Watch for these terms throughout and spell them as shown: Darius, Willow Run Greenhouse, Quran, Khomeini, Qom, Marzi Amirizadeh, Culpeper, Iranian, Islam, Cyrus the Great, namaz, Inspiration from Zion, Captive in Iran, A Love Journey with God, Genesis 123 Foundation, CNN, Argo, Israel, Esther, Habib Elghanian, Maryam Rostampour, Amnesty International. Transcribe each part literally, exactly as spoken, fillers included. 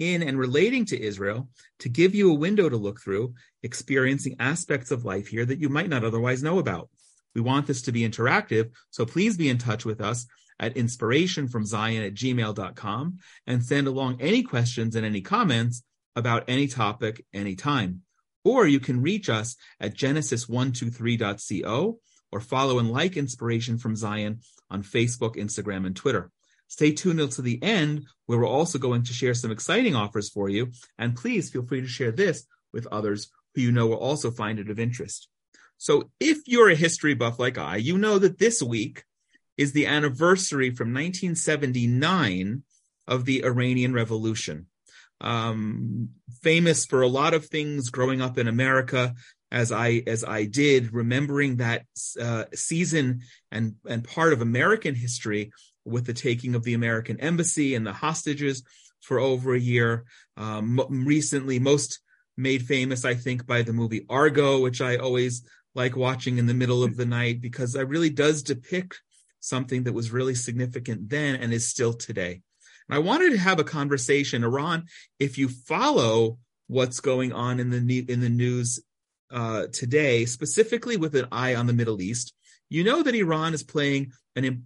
in and relating to Israel, to give you a window to look through, experiencing aspects of life here that you might not otherwise know about. We want this to be interactive, so please be in touch with us at inspirationfromzion at gmail dot com and send along any questions and any comments about any topic, anytime. Or you can reach us at genesis one two three dot co or follow and like Inspiration from Zion on Facebook, Instagram, and Twitter. Stay tuned until the end, where we're also going to share some exciting offers for you. And please feel free to share this with others who you know will also find it of interest. So if you're a history buff like I, you know that this week is the anniversary from nineteen seventy-nine of the Iranian Revolution. Um, famous for a lot of things growing up in America, as I as I did, remembering that uh, season and, and part of American history with the taking of the American embassy and the hostages for over a year. Um, recently, most made famous, I think, by the movie Argo, which I always like watching in the middle of the night, because it really does depict something that was really significant then and is still today. And I wanted to have a conversation, Iran, if you follow what's going on in the, in the news uh, today, specifically with an eye on the Middle East, you know that Iran is playing an important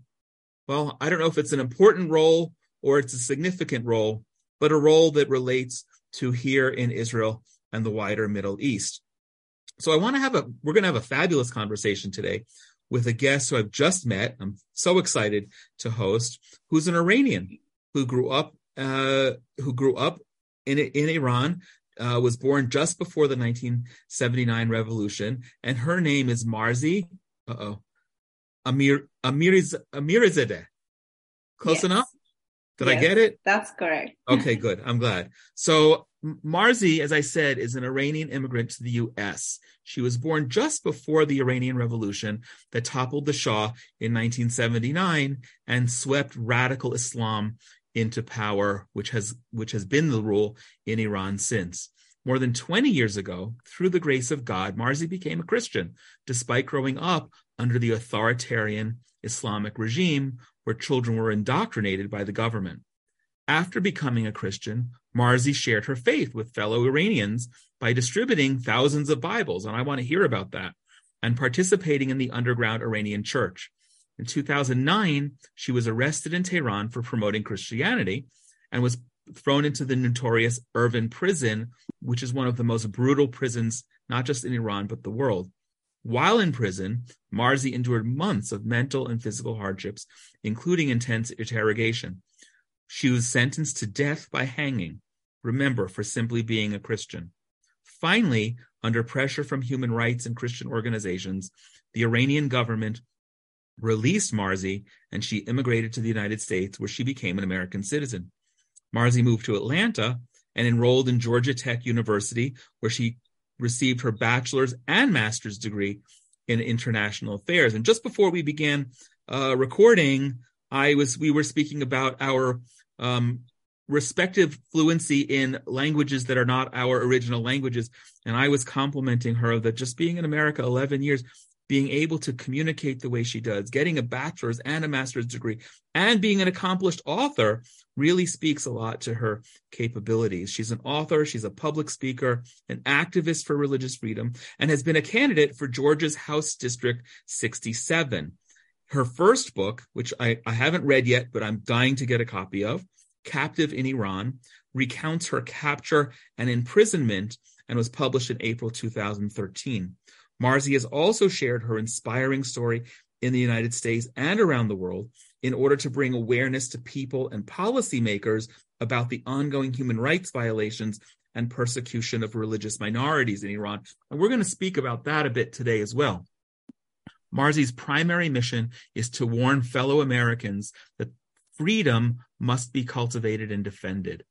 Well, I don't know if it's an important role or it's a significant role, but a role that relates to here in Israel and the wider Middle East. So I want to have a, we're going to have a fabulous conversation today with a guest who I've just met. I'm so excited to host, who's an Iranian who grew up, uh, who grew up in, in Iran, uh, was born just before the nineteen seventy-nine revolution. And her name is Marzi. Uh-oh. Amir Amiriz Amirizadeh. Close yes. enough? Did yes, I get it? That's correct. Okay, good. I'm glad. So Marzi, as I said, is an Iranian immigrant to the U S. She was born just before the Iranian Revolution that toppled the Shah in nineteen seventy-nine and swept radical Islam into power, which has which has been the rule in Iran since. More than twenty years ago, through the grace of God, Marzi became a Christian, despite growing up under the authoritarian Islamic regime, where children were indoctrinated by the government. After becoming a Christian, Marzi shared her faith with fellow Iranians by distributing thousands of Bibles, and I want to hear about that, and participating in the underground Iranian church. In two thousand nine, she was arrested in Tehran for promoting Christianity and was thrown into the notorious Evin prison, which is one of the most brutal prisons, not just in Iran, but the world. While in prison, Marzi endured months of mental and physical hardships, including intense interrogation. She was sentenced to death by hanging, remember, for simply being a Christian. Finally, under pressure from human rights and Christian organizations, the Iranian government released Marzi, and she immigrated to the United States, where she became an American citizen. Marzi moved to Atlanta and enrolled in Georgia Tech University, where she received her bachelor's and master's degree in international affairs. And just before we began uh, recording, I was we were speaking about our um, respective fluency in languages that are not our original languages. And I was complimenting her that just being in America eleven years, being able to communicate the way she does, getting a bachelor's and a master's degree, and being an accomplished author really speaks a lot to her capabilities. She's an author, she's a public speaker, an activist for religious freedom, and has been a candidate for Georgia's House District sixty-seven. Her first book, which I, I haven't read yet, but I'm dying to get a copy of, Captive in Iran, recounts her capture and imprisonment and was published in April two thousand thirteen. Marzi has also shared her inspiring story in the United States and around the world in order to bring awareness to people and policymakers about the ongoing human rights violations and persecution of religious minorities in Iran. And we're going to speak about that a bit today as well. Marzi's primary mission is to warn fellow Americans that freedom must be cultivated and defended.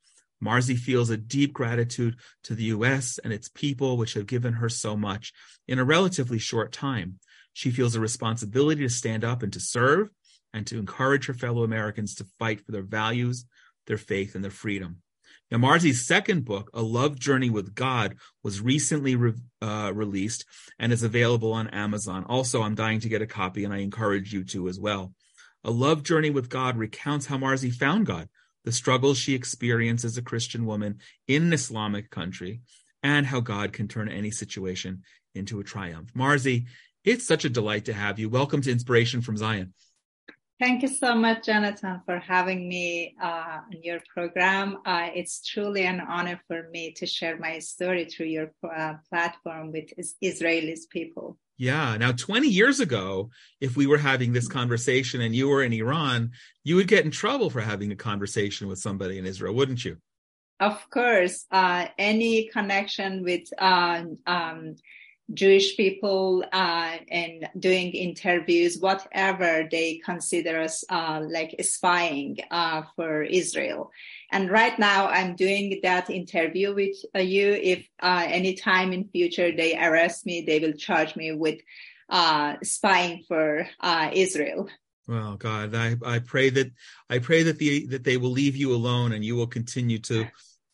Marzi feels a deep gratitude to the U S and its people, which have given her so much in a relatively short time. She feels a responsibility to stand up and to serve and to encourage her fellow Americans to fight for their values, their faith, and their freedom. Now, Marzi's second book, A Love Journey with God, was recently re- uh, released and is available on Amazon. Also, I'm dying to get a copy, and I encourage you to as well. A Love Journey with God recounts how Marzi found God, the struggles she experienced as a Christian woman in an Islamic country, and how God can turn any situation into a triumph. Marzi, it's such a delight to have you. Welcome to Inspiration from Zion. Thank you so much, Jonathan, for having me uh, on your program. Uh, it's truly an honor for me to share my story through your uh, platform with is- Israeli people. Yeah. Now, twenty years ago, if we were having this conversation and you were in Iran, you would get in trouble for having a conversation with somebody in Israel, wouldn't you? Of course. Uh, any connection with uh, um Jewish people uh, and doing interviews, whatever they consider us uh, like spying uh, for Israel. And right now I'm doing that interview with uh, you. If uh, any time in future they arrest me, they will charge me with uh, spying for uh, Israel. Well, God, I, I pray that I pray that the that they will leave you alone and you will continue to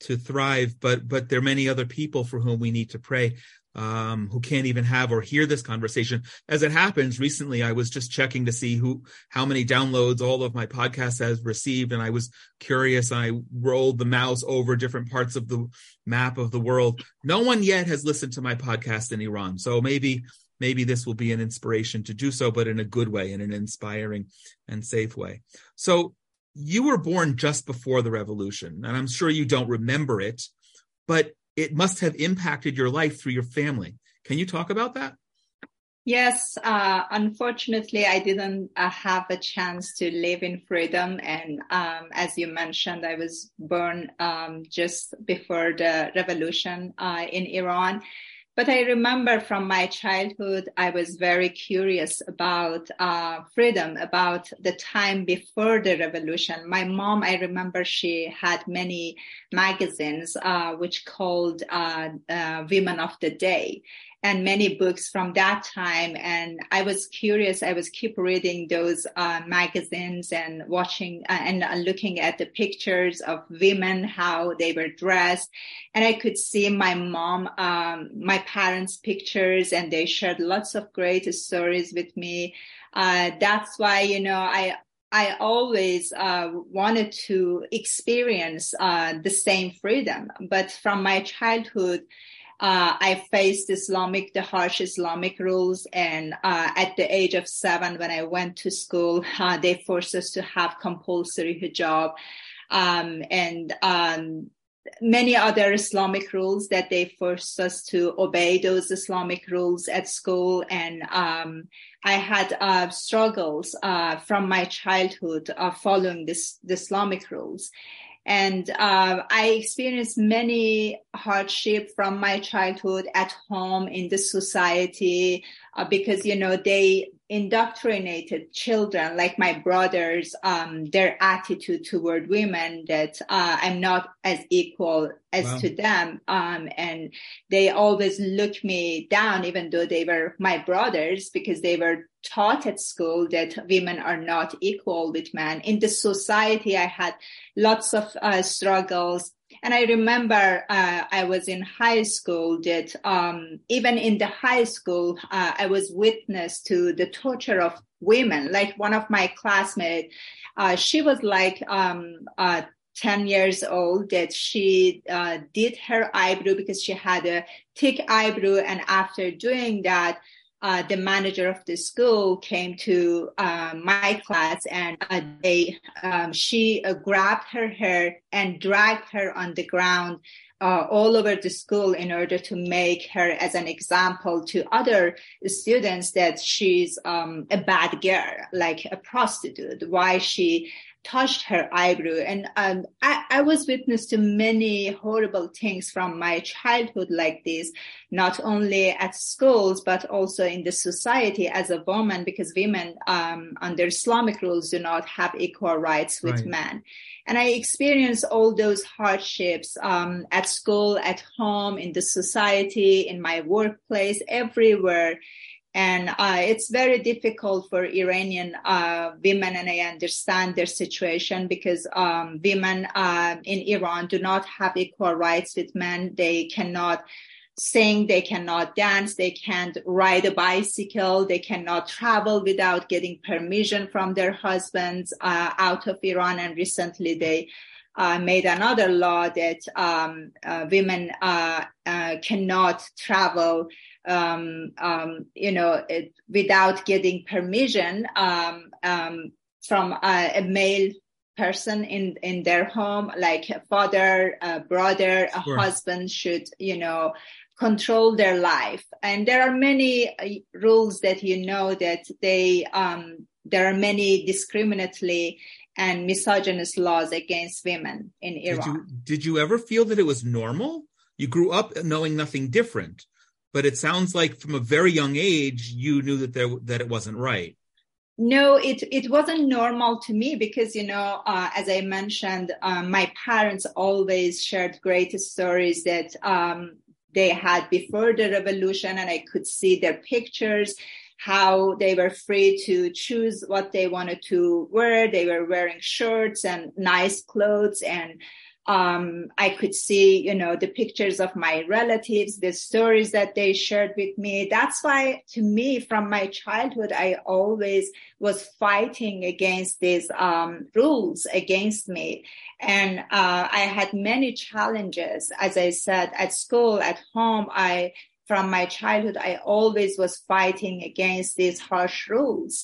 to thrive. But but there are many other people for whom we need to pray. Um, who can't even have or hear this conversation. As it happens, recently I was just checking to see who, how many downloads all of my podcasts has received, and I was curious. I rolled the mouse over different parts of the map of the world. No one yet has listened to my podcast in Iran, so maybe maybe this will be an inspiration to do so, but in a good way, in an inspiring and safe way. So you were born just before the revolution, and I'm sure you don't remember it, but it must have impacted your life through your family. Can you talk about that? Yes. Uh, unfortunately, I didn't uh, have a chance to live in freedom. And um, as you mentioned, I was born um, just before the revolution uh, in Iran. But I remember from my childhood, I was very curious about uh, freedom, about the time before the revolution. My mom, I remember she had many magazines uh, which called uh, uh, Women of the Day, and many books from that time. And I was curious. I was keep reading those uh, magazines and watching uh, and uh, looking at the pictures of women, how they were dressed. And I could see my mom, um, my parents' pictures, and they shared lots of great stories with me. Uh, that's why, you know, I I always uh, wanted to experience uh, the same freedom. But from my childhood, Uh, I faced Islamic, the harsh Islamic rules. And uh, at the age of seven, when I went to school, uh, they forced us to have compulsory hijab um, and um, many other Islamic rules that they forced us to obey those Islamic rules at school. And um, I had uh, struggles uh, from my childhood uh, following this, the Islamic rules. And uh, I experienced many hardship from my childhood at home, in the society, uh, because, you know, they indoctrinated children, like my brothers, um, their attitude toward women, that uh, I'm not as equal as wow. to them. Um, and they always looked me down, even though they were my brothers, because they were taught at school that women are not equal with men. In the society, I had lots of uh, struggles. And I remember uh, I was in high school that um, even in the high school, uh, I was witness to the torture of women. Like one of my classmates, uh, she was like um, uh, ten years old, that she uh, did her eyebrow because she had a thick eyebrow. And after doing that, Uh, the manager of the school came to uh, my class, and uh, they, um, she uh, grabbed her hair and dragged her on the ground uh, all over the school in order to make her as an example to other students that she's um, a bad girl, like a prostitute, why she touched her eyebrow. And um, I, I was witness to many horrible things from my childhood like this, not only at schools, but also in the society as a woman, because women um, under Islamic rules do not have equal rights with right. men. And I experienced all those hardships um, at school, at home, in the society, in my workplace, everywhere. And uh, it's very difficult for Iranian uh, women, and I understand their situation, because um, women uh, in Iran do not have equal rights with men. They cannot sing, they cannot dance, they can't ride a bicycle, they cannot travel without getting permission from their husbands uh, out of Iran. And recently they Uh, made another law that um, uh, women uh, uh, cannot travel, um, um, you know, it, without getting permission um, um, from uh, a male person in, in their home, like a father, a brother, a sure. husband should, you know, control their life. And there are many uh, rules that, you know, that they, um, there are many discriminatory and misogynist laws against women in Iran. Did you, did you ever feel that it was normal? You grew up knowing nothing different, but it sounds like from a very young age, you knew that there, that it wasn't right. No, it, it wasn't normal to me because, you know, uh, as I mentioned, uh, my parents always shared great stories that um, they had before the revolution, and I could see their pictures, how they were free to choose what they wanted to wear. They were wearing shirts and nice clothes. And um, I could see, you know, the pictures of my relatives, the stories that they shared with me. That's why, to me, from my childhood, I always was fighting against these um, rules against me. And uh, I had many challenges, as I said, at school, at home. I From my childhood, I always was fighting against these harsh rules,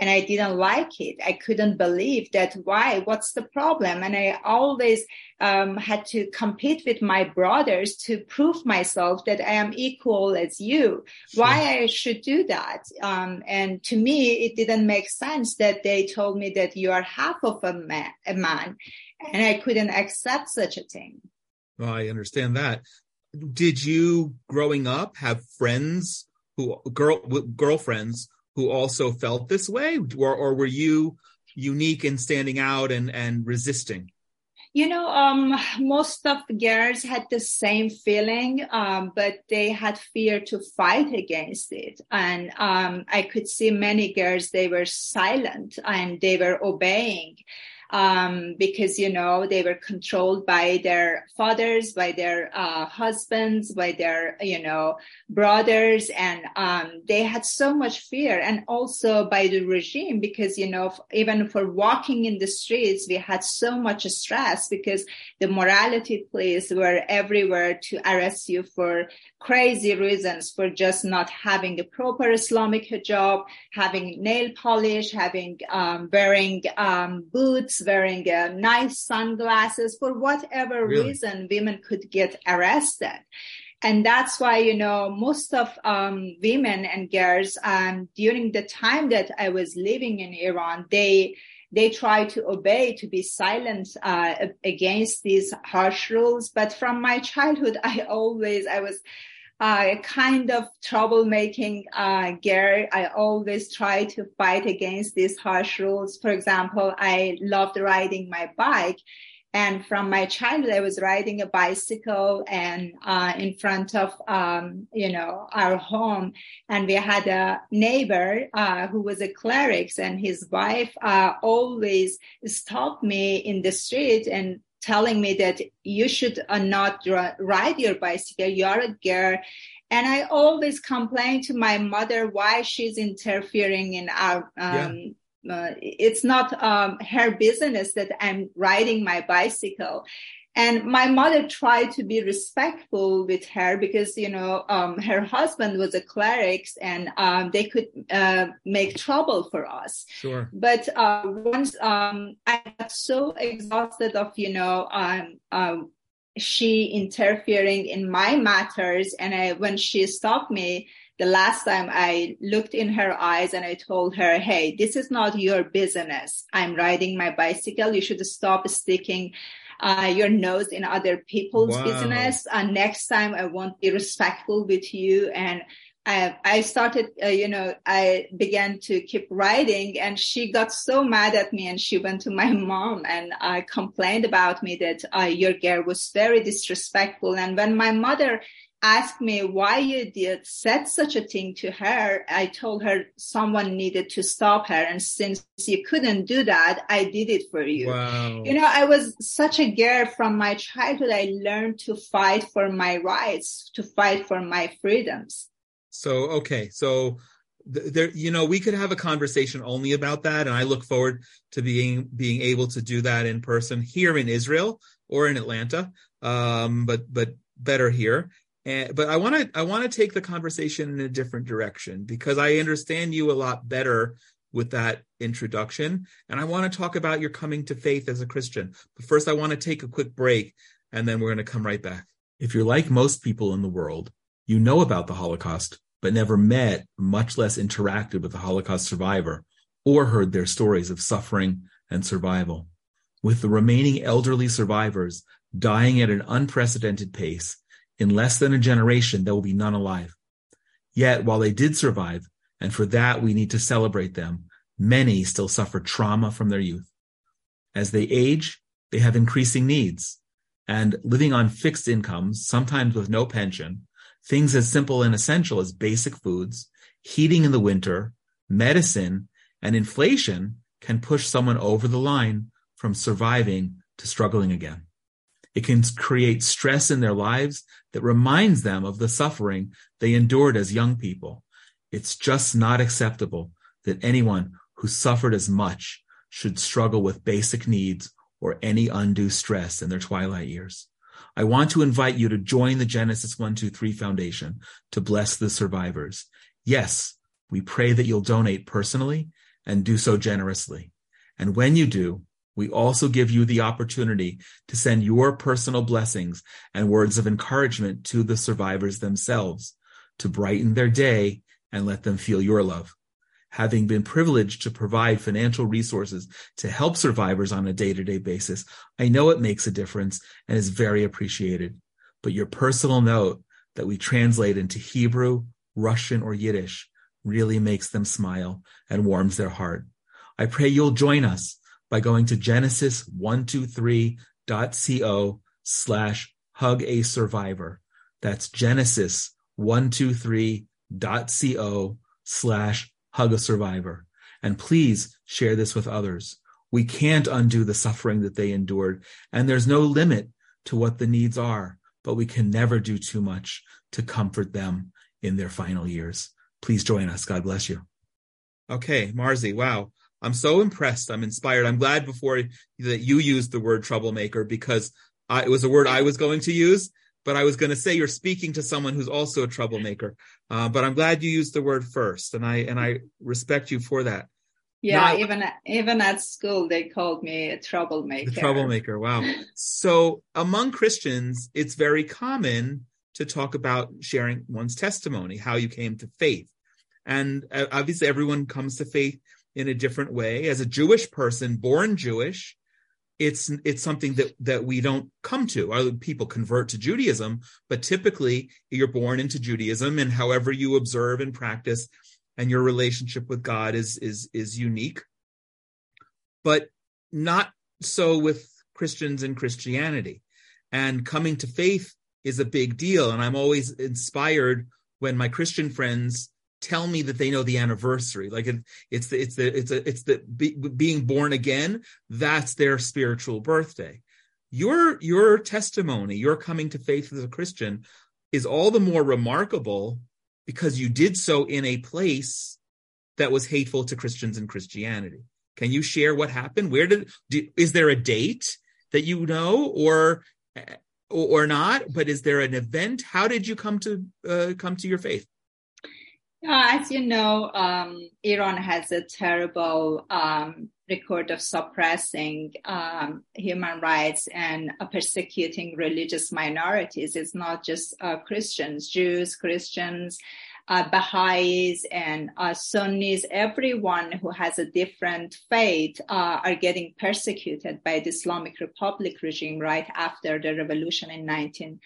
and I didn't like it. I couldn't believe that. Why? What's the problem? And I always um, had to compete with my brothers to prove myself that I am equal as you. Sure. Why I should do that? Um, and to me, it didn't make sense that they told me that you are half of a man, a man, and I couldn't accept such a thing. Well, I understand that. Did you, growing up, have friends who girl girlfriends who also felt this way, or, or were you unique in standing out and, and resisting? You know, um, most of the girls had the same feeling, um, but they had fear to fight against it. And um, I could see many girls, they were silent and they were obeying. Um, because, you know, they were controlled by their fathers, by their uh, husbands, by their, you know, brothers. And um, they had so much fear, and also by the regime, because, you know, even for walking in the streets, we had so much stress because the morality police were everywhere to arrest you for crazy reasons, for just not having a proper Islamic hijab, having nail polish, having um, wearing um, boots, wearing uh, nice sunglasses. For whatever really? reason, women could get arrested. And that's why, you know, most of um, women and girls um, during the time that I was living in Iran, they they try to obey, to be silent uh, against these harsh rules. But from my childhood, I always, I was Uh, a kind of troublemaking uh, girl. I always try to fight against these harsh rules. For example, I loved riding my bike. And from my childhood, I was riding a bicycle and uh, in front of, um, you know, our home. And we had a neighbor uh, who was a cleric, and his wife uh, always stopped me in the street and telling me that you should not ride your bicycle, you're a girl. And I always complain to my mother why she's interfering in our, um, yeah. uh, it's not um, her business that I'm riding my bicycle. And my mother tried to be respectful with her because, you know, um, her husband was a cleric, and um, they could uh, make trouble for us. Sure. But uh, once um, I got so exhausted of, you know, um, um, she interfering in my matters, and I, when she stopped me, the last time I looked in her eyes and I told her, hey, this is not your business. I'm riding my bicycle. You should stop sticking uh, your nose in other people's wow. business. And uh, next time I won't be respectful with you. And I, I started, uh, you know, I began to keep writing, and she got so mad at me, and she went to my mom and uh, complained about me that uh, your girl was very disrespectful. And when my mother asked me why you did said such a thing to her, I told her someone needed to stop her, and since you couldn't do that, I did it for you. Wow. You know, I was such a girl from my childhood. I learned to fight for my rights, to fight for my freedoms. So, okay. So th- there, you know, we could have a conversation only about that. And I look forward to being, being able to do that in person here in Israel or in Atlanta. Um, but, but better here. And, but I want to, I want to take the conversation in a different direction, because I understand you a lot better with that introduction. And I want to talk about your coming to faith as a Christian. But first, I want to take a quick break, and then we're going to come right back. If you're like most people in the world, you know about the Holocaust, but never met, much less interacted with a Holocaust survivor or heard their stories of suffering and survival. With the remaining elderly survivors dying at an unprecedented pace, in less than a generation, there will be none alive. Yet, while they did survive, and for that we need to celebrate them, many still suffer trauma from their youth. As they age, they have increasing needs, and living on fixed incomes, sometimes with no pension, things as simple and essential as basic foods, heating in the winter, medicine, and inflation can push someone over the line from surviving to struggling again. It can create stress in their lives that reminds them of the suffering they endured as young people. It's just not acceptable that anyone who suffered as much should struggle with basic needs or any undue stress in their twilight years. I want to invite you to join the Genesis one two three Foundation to bless the survivors. Yes, we pray that you'll donate personally and do so generously. And when you do, we also give you the opportunity to send your personal blessings and words of encouragement to the survivors themselves to brighten their day and let them feel your love. Having been privileged to provide financial resources to help survivors on a day-to-day basis, I know it makes a difference and is very appreciated. But your personal note that we translate into Hebrew, Russian, or Yiddish really makes them smile and warms their heart. I pray you'll join us by going to genesis one two three dot co slash hug a survivor. That's genesis one two three dot co slash hug a survivor. And please share this with others. We can't undo the suffering that they endured, and there's no limit to what the needs are, but we can never do too much to comfort them in their final years. Please join us. God bless you. Okay, Marzi, wow. I'm so impressed. I'm inspired. I'm glad before that you used the word troublemaker, because I, it was a word I was going to use, but I was going to say you're speaking to someone who's also a troublemaker. Uh, but I'm glad you used the word first, and I and I respect you for that. Yeah, Not, even even at school, they called me a troublemaker. The troublemaker, wow. So among Christians, it's very common to talk about sharing one's testimony, how you came to faith. And uh, obviously everyone comes to faith in a different way. As a Jewish person, born Jewish, It's it's something that, that we don't come to. Other people convert to Judaism, but typically you're born into Judaism, and however you observe and practice and your relationship with God is is is unique. But not so with Christians and Christianity. And coming to faith is a big deal. And I'm always inspired when my Christian friends tell me that they know the anniversary, like it, it's the, it's the, it's a, it's the be, being born again. That's their spiritual birthday. Your, your testimony, your coming to faith as a Christian is all the more remarkable because you did so in a place that was hateful to Christians and Christianity. Can you share what happened? Where did, do, is there a date that you know, or, or not, but is there an event? How did you come to, uh, come to your faith? As you know, um, Iran has a terrible um, record of suppressing um, human rights and uh, persecuting religious minorities. It's not just uh, Christians, Jews, Christians, uh, Baha'is and uh, Sunnis, everyone who has a different faith uh, are getting persecuted by the Islamic Republic regime right after the revolution in nineteen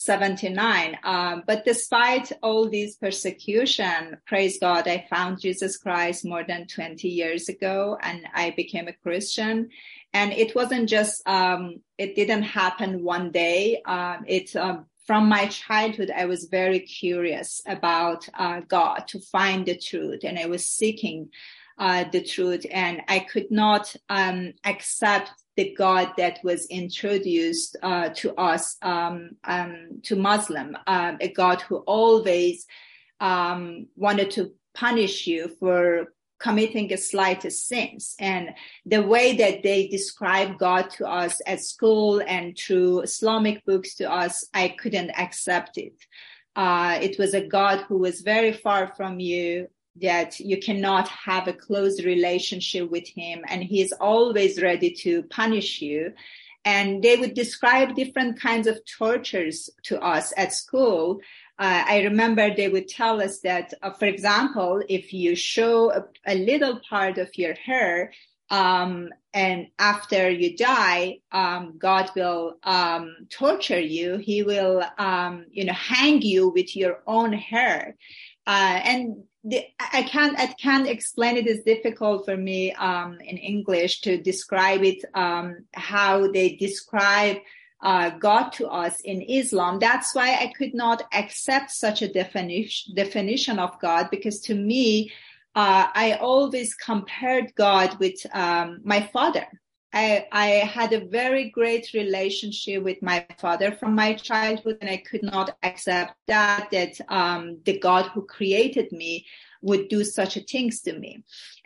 seventy-nine. Um, but despite all these persecution, praise God, I found Jesus Christ more than twenty years ago, and I became a Christian. And it wasn't just, um, it didn't happen one day. Um, it's um, from my childhood, I was very curious about uh, God, to find the truth, and I was seeking uh, the truth, and I could not um, accept the God that was introduced uh, to us, um, um, to Muslim, uh, a God who always um, wanted to punish you for committing the slightest sins. And the way that they describe God to us at school and through Islamic books to us, I couldn't accept it. Uh, it was a God who was very far from you, that you cannot have a close relationship with him, and he is always ready to punish you. And they would describe different kinds of tortures to us at school. Uh, I remember they would tell us that, uh, for example, if you show a, a little part of your hair, um, and after you die, um, God will um, torture you. He will, um, you know, hang you with your own hair. Uh, and the, I can't, I can't explain it. It's difficult for me um, in English to describe it, um, how they describe Uh, God to us in Islam. That's why I could not accept such a definition definition of God, because to me, uh, I always compared God with um, my father. I, I had a very great relationship with my father from my childhood, and I could not accept that, that um, the God who created me would do such things to me.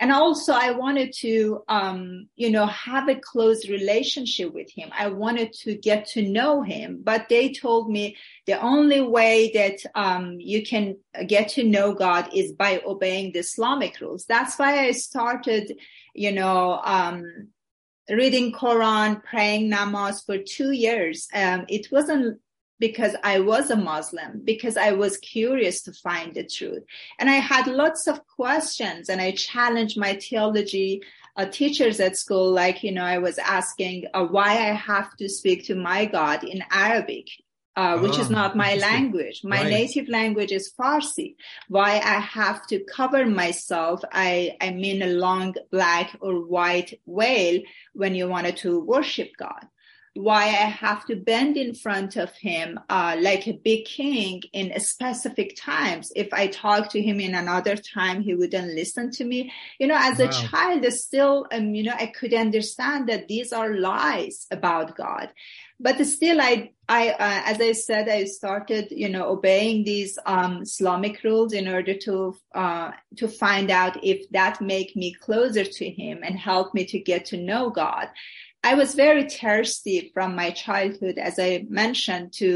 And also I wanted to, um, you know, have a close relationship with him. I wanted to get to know him, but they told me the only way that um, you can get to know God is by obeying the Islamic rules. That's why I started, you know, um, reading Quran, praying namaz for two years. Um, it wasn't because I was a Muslim, because I was curious to find the truth. And I had lots of questions, and I challenged my theology uh, teachers at school. Like, you know, I was asking uh, why I have to speak to my God in Arabic, uh, which oh, is not my language. My right. native language is Farsi. Why I have to cover myself, I, I mean, a long black or white veil when you wanted to worship God. Why I have to bend in front of him uh, like a big king in specific times. If I talk to him in another time, he wouldn't listen to me. You know, as wow. a child, still, um, you know, I could understand that these are lies about God. But still, I, I, uh, as I said, I started, you know, obeying these um, Islamic rules in order to, uh, to find out if that make me closer to him and help me to get to know God. I was very thirsty from my childhood, as I mentioned, to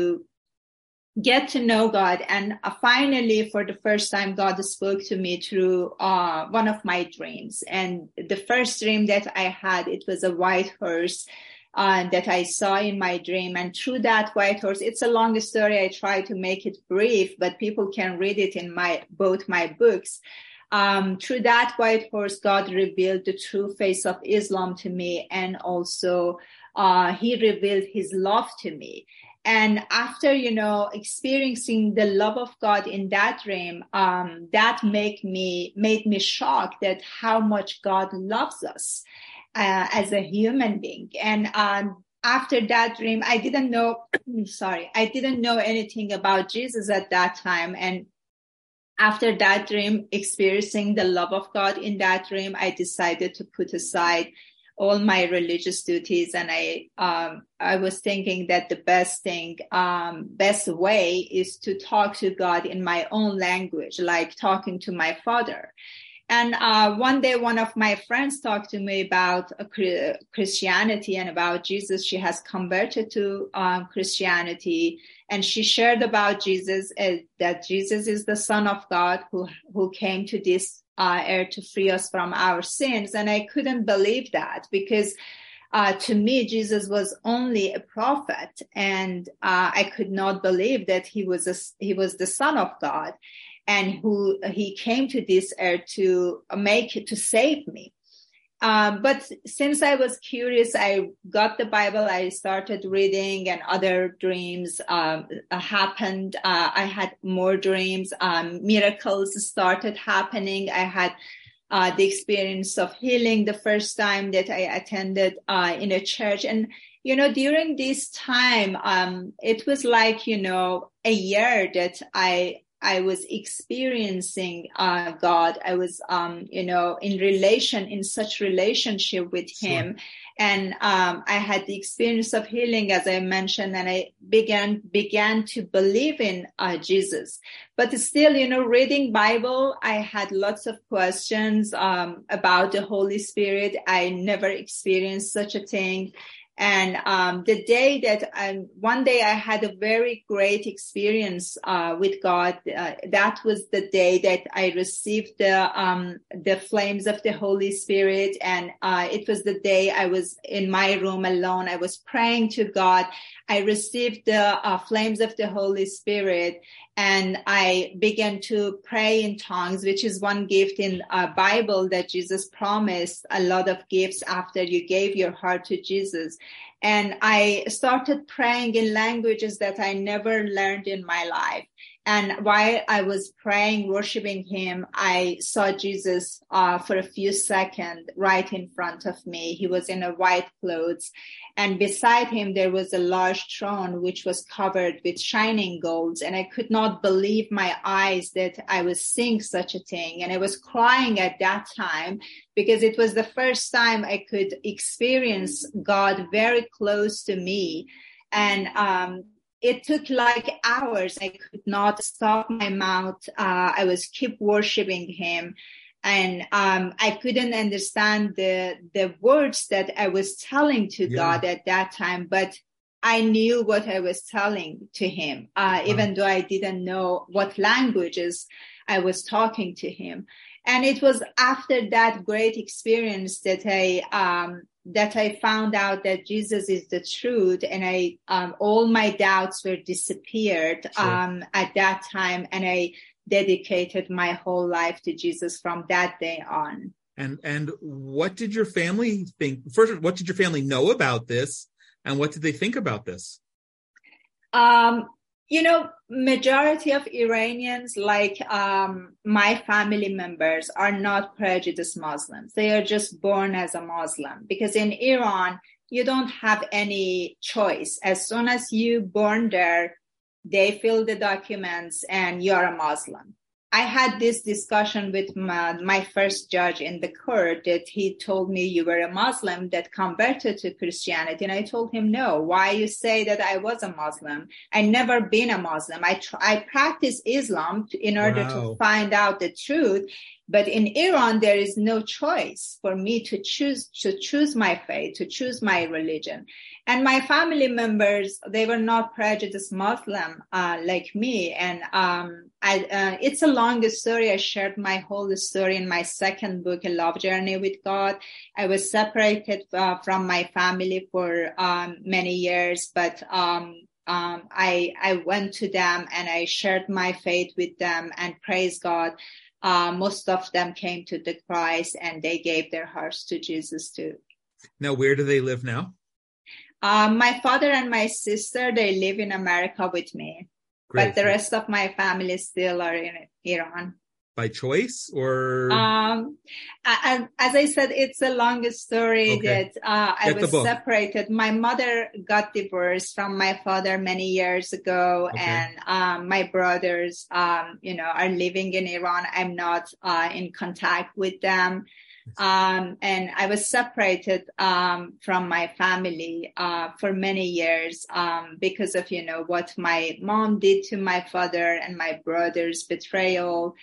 get to know God. And finally, for the first time, God spoke to me through uh, one of my dreams. And the first dream that I had, it was a white horse uh, that I saw in my dream. And through that white horse, it's a long story. I try to make it brief, but people can read it in my both my books. Um, through that white horse, God revealed the true face of Islam to me, and also uh, he revealed his love to me. And after, you know, experiencing the love of God in that dream, um, that make me made me shocked at how much God loves us uh, as a human being. And um, after that dream, I didn't know, sorry, I didn't know anything about Jesus at that time. And after that dream, experiencing the love of God in that dream, I decided to put aside all my religious duties. And I um, I was thinking that the best thing, um, best way is to talk to God in my own language, like talking to my father. And uh, one day, one of my friends talked to me about uh, Christianity and about Jesus. She has converted to um, Christianity, and she shared about Jesus, uh, that Jesus is the Son of God who, who came to this uh, earth to free us from our sins. And I couldn't believe that, because uh, to me, Jesus was only a prophet, and uh, I could not believe that he was a, he was the Son of God. and who he came to this earth to make, to save me. Um, but since I was curious, I got the Bible, I started reading, and other dreams um, happened. Uh, I had more dreams. Um, miracles started happening. I had uh, the experience of healing the first time that I attended uh, in a church. And, you know, during this time, um, it was like, you know, a year that I I was experiencing uh, God. I was, um, you know, in relation, in such relationship with Him. Sure. And um, I had the experience of healing, as I mentioned, and I began began to believe in uh, Jesus. But still, you know, reading Bible, I had lots of questions um, about the Holy Spirit. I never experienced such a thing. And um, the day that I, one day I had a very great experience uh, with God, uh, that was the day that I received the um, the flames of the Holy Spirit. And uh, it was the day I was in my room alone. I was praying to God. I received the uh, flames of the Holy Spirit. And I began to pray in tongues, which is one gift in uh, Bible that Jesus promised, a lot of gifts after you gave your heart to Jesus. And I started praying in languages that I never learned in my life. And while I was praying, worshiping Him, I saw Jesus uh, for a few seconds right in front of me. He was in a white clothes, and beside Him there was a large throne which was covered with shining golds. And I could not believe my eyes that I was seeing such a thing. And I was crying at that time because it was the first time I could experience God very close to me. And um it took like hours. I could not stop my mouth. Uh, I was keep worshiping Him. And um, I couldn't understand the the words that I was telling to yeah. God at that time. But I knew what I was telling to Him, uh, wow. even though I didn't know what languages I was talking to Him. And it was after that great experience that I um, that I found out that Jesus is the truth, and I um, all my doubts were disappeared sure. um, at that time, and I dedicated my whole life to Jesus from that day on. And and what did your family think? First, what did your family know about this, and what did they think about this? Um. You know, majority of Iranians, like um, my family members, are not prejudiced Muslims. They are just born as a Muslim, because in Iran, you don't have any choice. As soon as you're born there, they fill the documents and you're a Muslim. I had this discussion with my, my first judge in the court that he told me, you were a Muslim that converted to Christianity. And I told him, no, why you say that I was a Muslim? I never been a Muslim. I tr- I practice Islam to, in order wow. to find out the truth. But in Iran, there is no choice for me to choose, to choose my faith, to choose my religion. And my family members, they were not prejudiced Muslim uh, like me. And um, I, uh, it's a long story. I shared my whole story in my second book, A Love Journey with God. I was separated uh, from my family for um, many years, but um, um, I, I went to them and I shared my faith with them, and praise God. Uh, most of them came to the Christ and they gave their hearts to Jesus too. Now, where do they live now? Uh, my father and my sister, they live in America with me. Great. But the rest of my family still are in Iran. By choice or? Um, I, I, as I said, it's a long story okay. that uh, I was separated. My mother got divorced from my father many years ago. Okay. And um, my brothers, um, you know, are living in Iran. I'm not uh, in contact with them. Um, and I was separated, um, from my family, uh, for many years, um, because of, you know, what my mom did to my father and my brother's betrayal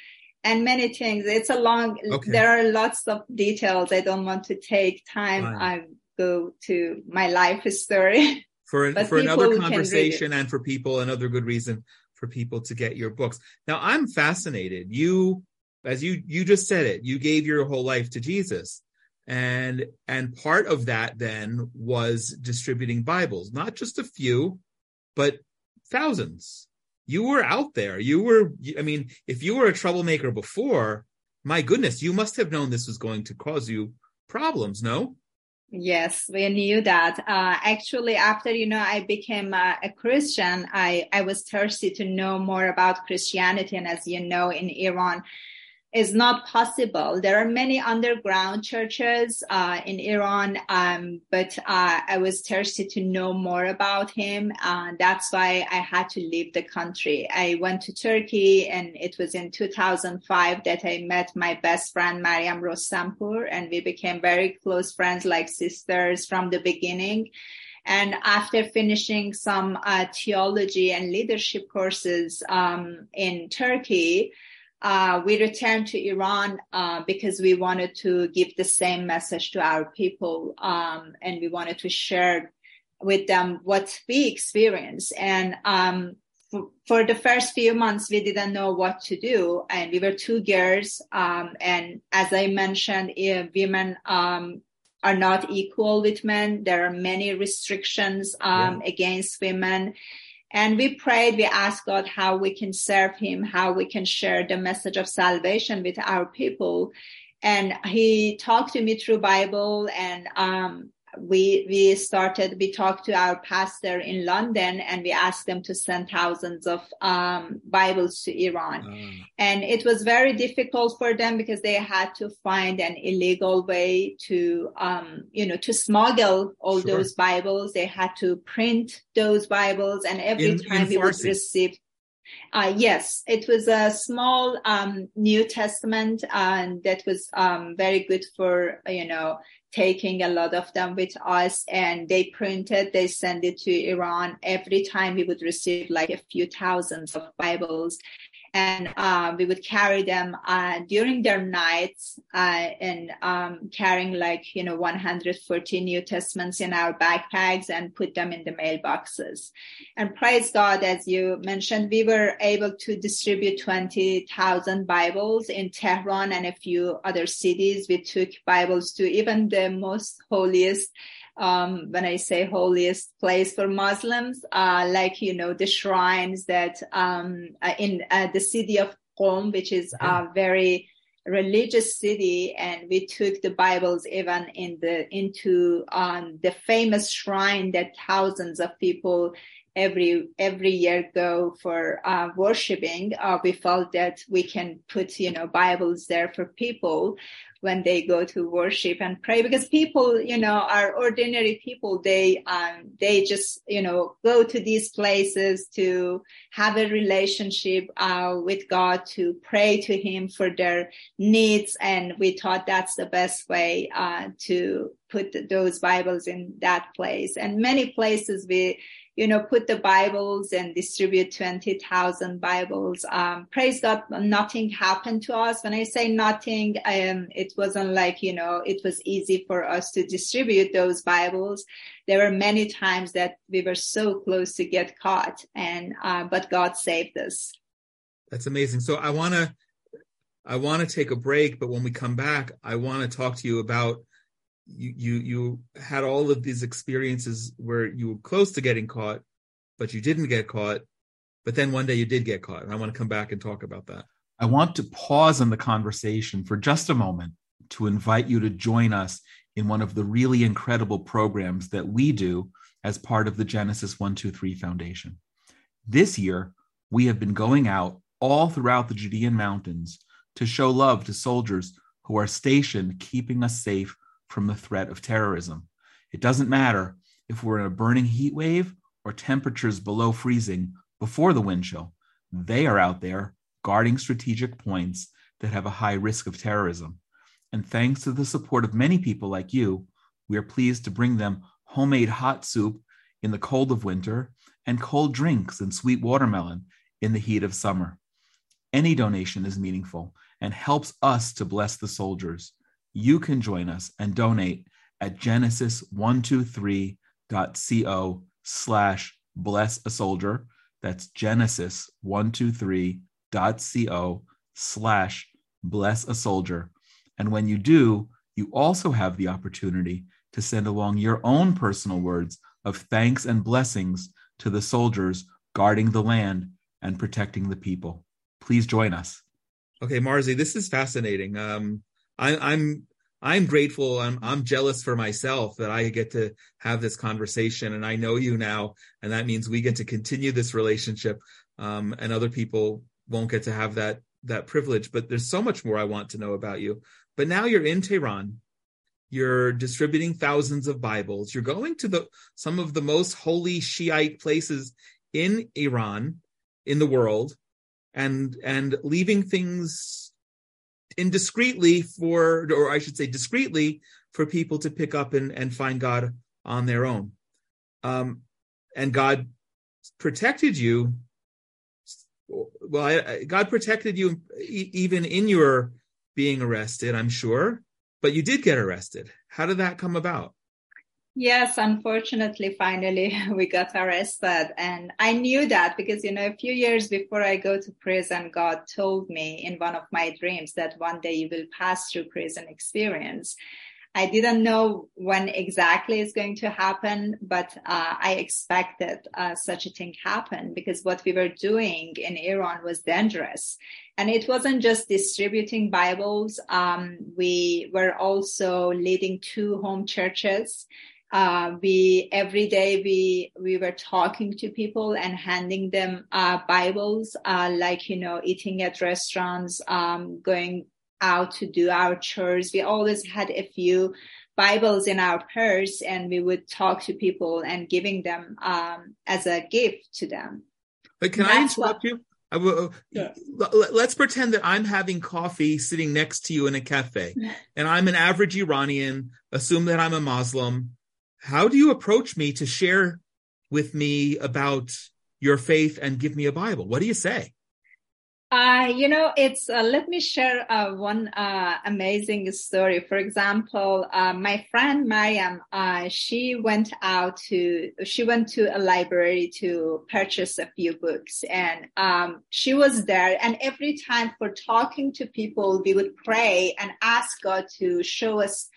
and many things. It's a long, okay. there are lots of details. I don't want to take time. Fine. I go to my life story for, an, for another conversation, and for people, another good reason for people to get your books. Now, I'm fascinated. You, As you you just said it, you gave your whole life to Jesus. And and part of that then was distributing Bibles, not just a few, but thousands. You were out there. You were, I mean, if you were a troublemaker before, my goodness, you must have known this was going to cause you problems, no? Yes, we knew that. Uh, actually, after, you know, I became uh, a Christian, I, I was thirsty to know more about Christianity. And as you know, in Iran, it's not possible. There are many underground churches uh, in Iran, um, but uh, I was thirsty to know more about him. Uh, that's why I had to leave the country. I went to Turkey, and it was in two thousand five that I met my best friend, Maryam Rostampour, and we became very close friends, like sisters from the beginning. And after finishing some uh, theology and leadership courses um, in Turkey, Uh, we returned to Iran uh, because we wanted to give the same message to our people, um, and we wanted to share with them what we experienced. And um, f- for the first few months, we didn't know what to do, and we were two girls. Um, and as I mentioned, uh, women um, are not equal with men. There are many restrictions um, yeah. against women. And we prayed, we asked God how we can serve him, how we can share the message of salvation with our people. And he talked to me through Bible, and um, we we started, we talked to our pastor in London, and we asked them to send thousands of um, Bibles to Iran. Uh. And it was very difficult for them because they had to find an illegal way to, um, you know, to smuggle all sure. those Bibles. They had to print those Bibles, and every in, time in we would receive, uh, yes, it was a small um, New Testament, and that was um, very good for, you know, taking a lot of them with us, and they printed, they sent it to Iran. Every time we would receive like a few thousands of Bibles, and uh, we would carry them uh, during their nights, uh, and um, carrying like, you know, one hundred forty New Testaments in our backpacks and put them in the mailboxes. And praise God, as you mentioned, we were able to distribute twenty thousand Bibles in Tehran and a few other cities. We took Bibles to even the most holiest Um, when I say holiest place for Muslims, uh, like, you know, the shrines that um, in uh, the city of Qom, which is a very religious city. And we took the Bibles even in the into um, the famous shrine that thousands of people every every year go for uh, worshiping. Uh, we felt that we can put, you know, Bibles there for people when they go to worship and pray, because people, you know, are ordinary people. They, um, they just, you know, go to these places to have a relationship, uh, with God, to pray to him for their needs. And we thought that's the best way, uh, to put those Bibles in that place. And many places we, you know, put the Bibles and distribute twenty thousand Bibles. Um, praise God, nothing happened to us. When I say nothing, um, it wasn't like, you know, it was easy for us to distribute those Bibles. There were many times that we were so close to get caught, and, uh, but God saved us. That's amazing. So I want to, I want to take a break, but when we come back, I want to talk to you about You, you you had all of these experiences where you were close to getting caught, but you didn't get caught. But then one day you did get caught. And I want to come back and talk about that. I want to pause in the conversation for just a moment to invite you to join us in one of the really incredible programs that we do as part of the Genesis one two three Foundation. This year, we have been going out all throughout the Judean mountains to show love to soldiers who are stationed keeping us safe from the threat of terrorism. It doesn't matter if we're in a burning heat wave or temperatures below freezing before the wind chill. They are out there guarding strategic points that have a high risk of terrorism. And thanks to the support of many people like you, we are pleased to bring them homemade hot soup in the cold of winter and cold drinks and sweet watermelon in the heat of summer. Any donation is meaningful and helps us to bless the soldiers. You can join us and donate at genesis one two three dot co slash bless a soldier. That's genesis one two three dot co slash bless a soldier. And when you do, you also have the opportunity to send along your own personal words of thanks and blessings to the soldiers guarding the land and protecting the people. Please join us. Okay, Marzi, this is fascinating. Um, I, I'm I'm grateful. I'm I'm jealous for myself that I get to have this conversation, and I know you now, and that means we get to continue this relationship, um, and other people won't get to have that that privilege. But there's so much more I want to know about you. But now you're in Tehran. You're distributing thousands of Bibles. You're going to the some of the most holy Shiite places in Iran, in the world, and and leaving things indiscreetly for, or I should say discreetly, for people to pick up and, and find God on their own. Um, and God protected you. Well, I, I, God protected you e- even in your being arrested, I'm sure. But you did get arrested. How did that come about? Yes, unfortunately, finally, we got arrested. And I knew that because, you know, a few years before I go to prison, God told me in one of my dreams that one day you will pass through prison experience. I didn't know when exactly it's going to happen, but uh, I expected uh, such a thing happen because what we were doing in Iran was dangerous. And it wasn't just distributing Bibles. Um, we were also leading two home churches. Uh, we, every day we, we were talking to people and handing them, uh, Bibles, uh, like, you know, eating at restaurants, um, going out to do our chores. We always had a few Bibles in our purse and we would talk to people and giving them, um, as a gift to them. But can That's I interrupt what- you? I will, yeah. Let's pretend that I'm having coffee sitting next to you in a cafe and I'm an average Iranian, assume that I'm a Muslim. How do you approach me to share with me about your faith and give me a Bible? What do you say? Uh, you know, it's, uh, let me share uh, one uh, amazing story. For example, uh, my friend Maryam, uh, she went out to, she went to a library to purchase a few books, and um, she was there. And every time for talking to people, we would pray and ask God to show us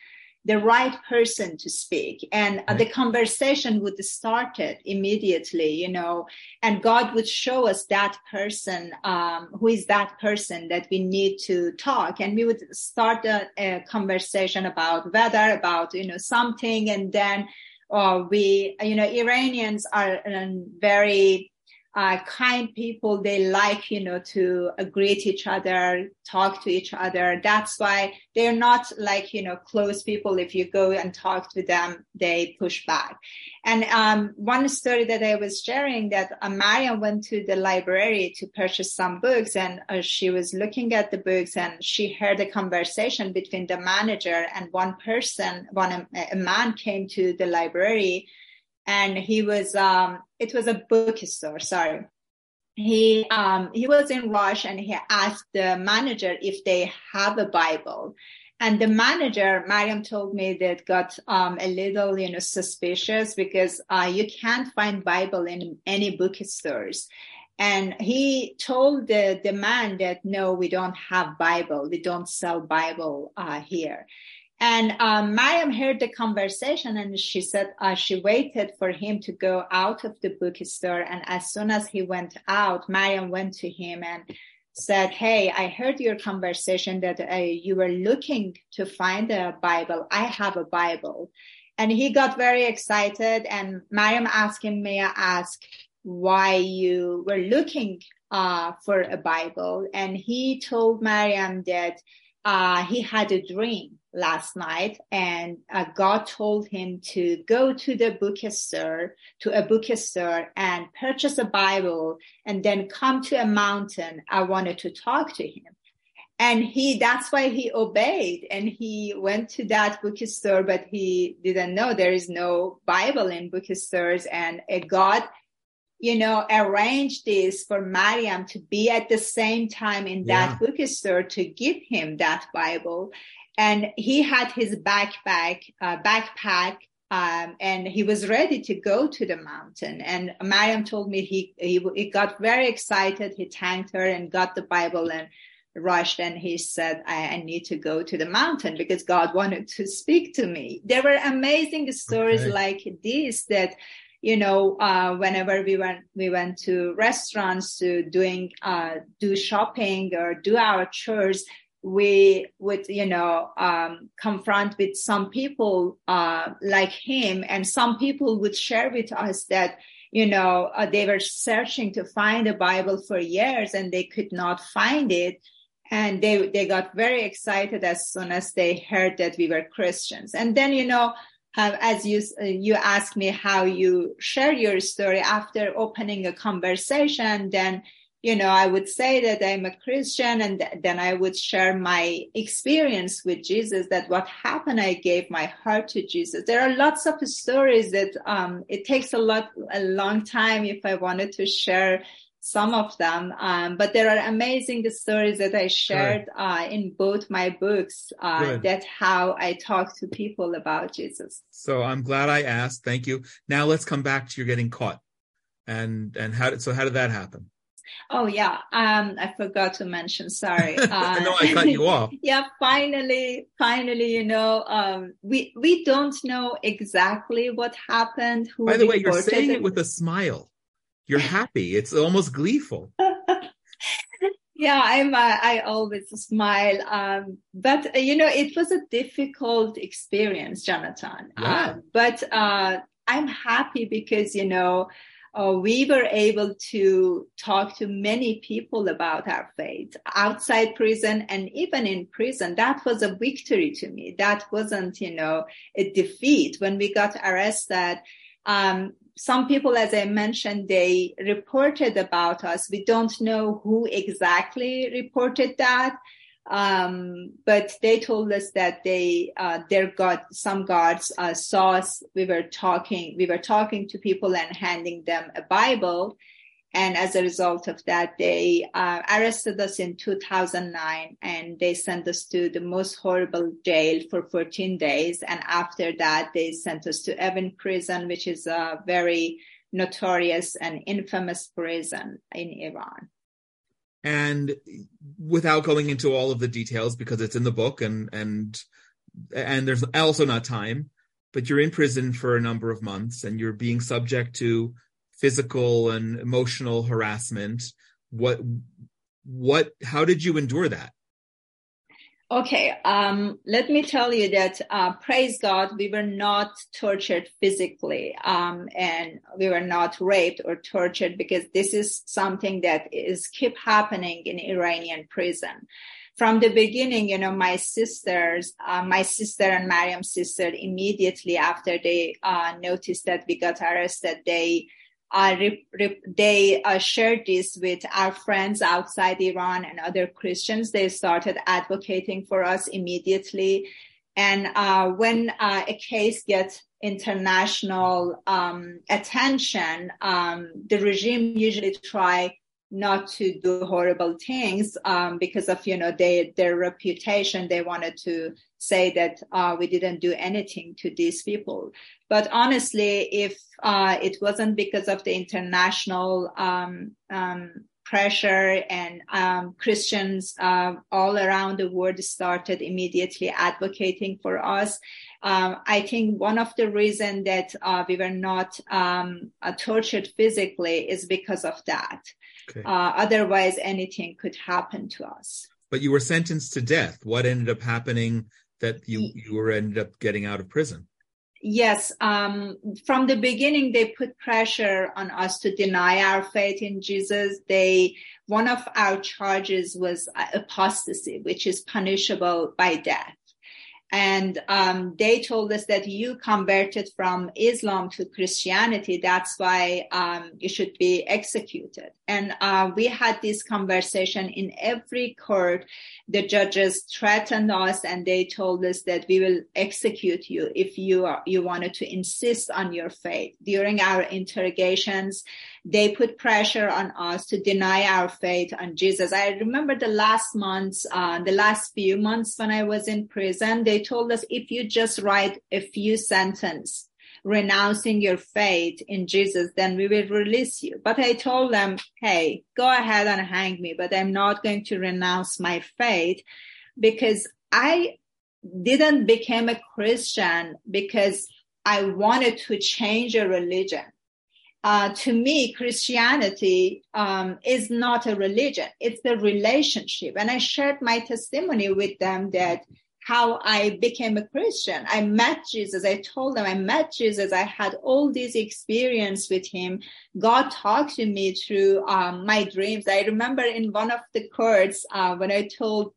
the right person to speak. And uh, the conversation would start it immediately, you know, and God would show us that person, um, who is that person that we need to talk. And we would start a, a conversation about weather, about, you know, something. And then uh, we, you know, Iranians are um, very uh, kind people. They like, you know, to uh, greet each other, talk to each other. That's why they're not like, you know, close people. If you go and talk to them, they push back. And, um, one story that I was sharing that uh, Maria went to the library to purchase some books, and uh, she was looking at the books and she heard a conversation between the manager and one person. One, a man came to the library. And he was, um, it was a bookstore, sorry. He, um, he was in rush and he asked the manager if they have a Bible. And the manager, Mariam told me, that got, um, a little, you know, suspicious because, uh, you can't find Bible in any bookstores. And he told the, the man that, no, we don't have Bible. We don't sell Bible, uh, here. And um, Mariam heard the conversation and she said uh, she waited for him to go out of the bookstore. And as soon as he went out, Mariam went to him and said, hey, I heard your conversation that uh, you were looking to find a Bible. I have a Bible. And he got very excited. And Mariam asked him, may I ask why you were looking uh, for a Bible? And he told Mariam that uh, he had a dream last night, and uh, God told him to go to the bookstore, to a bookstore, and purchase a Bible, and then come to a mountain. I wanted to talk to him, and he. That's why he obeyed, and he went to that bookstore. But he didn't know there is no Bible in bookstores, and uh, God, you know, arranged this for Mariam to be at the same time in that yeah. bookstore to give him that Bible. And he had his backpack, uh, backpack, um, and he was ready to go to the mountain. And Mariam told me he, he, he got very excited. He thanked her and got the Bible and rushed. And he said, I, I need to go to the mountain because God wanted to speak to me. There were amazing stories okay. like this that, you know, uh, whenever we went, we went to restaurants to doing, uh, do shopping or do our chores, we would, you know, um, confront with some people, uh, like him. And some people would share with us that, you know, uh, they were searching to find the Bible for years and they could not find it. And they, they got very excited as soon as they heard that we were Christians. And then, you know, Uh, as you uh, you asked me how you share your story after opening a conversation, then, you know, I would say that I'm a Christian, and th- then I would share my experience with Jesus, that what happened, I gave my heart to Jesus. There are lots of stories that um, it takes a lot, a long time if I wanted to share some of them, um, but there are amazing stories that I shared uh, in both my books, uh, that's how I talk to people about Jesus. So I'm glad I asked. Thank you. Now let's come back to your getting caught. And and how did, so how did that happen? Oh, yeah. Um, I forgot to mention, sorry. Uh, no, I cut you off. Yeah, finally, finally, you know, um, we we don't know exactly what happened. Who By the way, you're saying it with a smile. You're happy. It's almost gleeful. Yeah, I'm. Uh, I always smile. Um, but uh, you know, it was a difficult experience, Jonathan. Yeah. Uh, but uh, I'm happy because you know uh, we were able to talk to many people about our faith outside prison and even in prison. That was a victory to me. That wasn't, you know, a defeat when we got arrested. Um, Some people, as I mentioned, they reported about us. We don't know who exactly reported that, um, but they told us that they, uh, their God, some guards uh, saw us. We were talking, we were talking to people and handing them a Bible, and as a result of that, they uh, arrested us in two thousand nine, and they sent us to the most horrible jail for fourteen days. And after that, they sent us to Evin prison, which is a very notorious and infamous prison in Iran. And without going into all of the details, because it's in the book, and and and there's also not time, but you're in prison for a number of months, and you're being subject to physical and emotional harassment. What, what, how did you endure that? Okay. Um, let me tell you that, uh, praise God, we were not tortured physically. Um, and we were not raped or tortured, because this is something that is keep happening in Iranian prison. From the beginning, you know, my sisters, uh, my sister and Mariam's sister, immediately after they, uh, noticed that we got arrested, they, Uh, re- re- they uh, shared this with our friends outside Iran and other Christians. They started advocating for us immediately. And uh, when uh, a case gets international um, attention, um, the regime usually try not to do horrible things um, because of, you know, they, their reputation. They wanted to say that uh, we didn't do anything to these people. But honestly, if uh, it wasn't because of the international um, um, pressure and um, Christians uh, all around the world started immediately advocating for us, Um, I think one of the reasons that uh, we were not um, uh, tortured physically is because of that. Okay. Uh, otherwise, anything could happen to us. But you were sentenced to death. What ended up happening that you, you were ended up getting out of prison? Yes. Um, from the beginning, they put pressure on us to deny our faith in Jesus. They, one of our charges was apostasy, which is punishable by death. And um, they told us that you converted from Islam to Christianity. That's why um, you should be executed. And uh, we had this conversation in every court. The judges threatened us, and they told us that we will execute you if you are, you wanted to insist on your faith. During our interrogations, they put pressure on us to deny our faith on Jesus. I remember the last months, uh, the last few months when I was in prison, they told us, if you just write a few sentences renouncing your faith in Jesus, then we will release you. But I told them, hey, go ahead and hang me, but I'm not going to renounce my faith, because I didn't become a Christian because I wanted to change a religion. Uh, to me, Christianity um, is not a religion. It's a relationship. And I shared my testimony with them that how I became a Christian. I met Jesus. I told them I met Jesus. I had all these experience with him. God talked to me through um, my dreams. I remember in one of the courts uh, when I told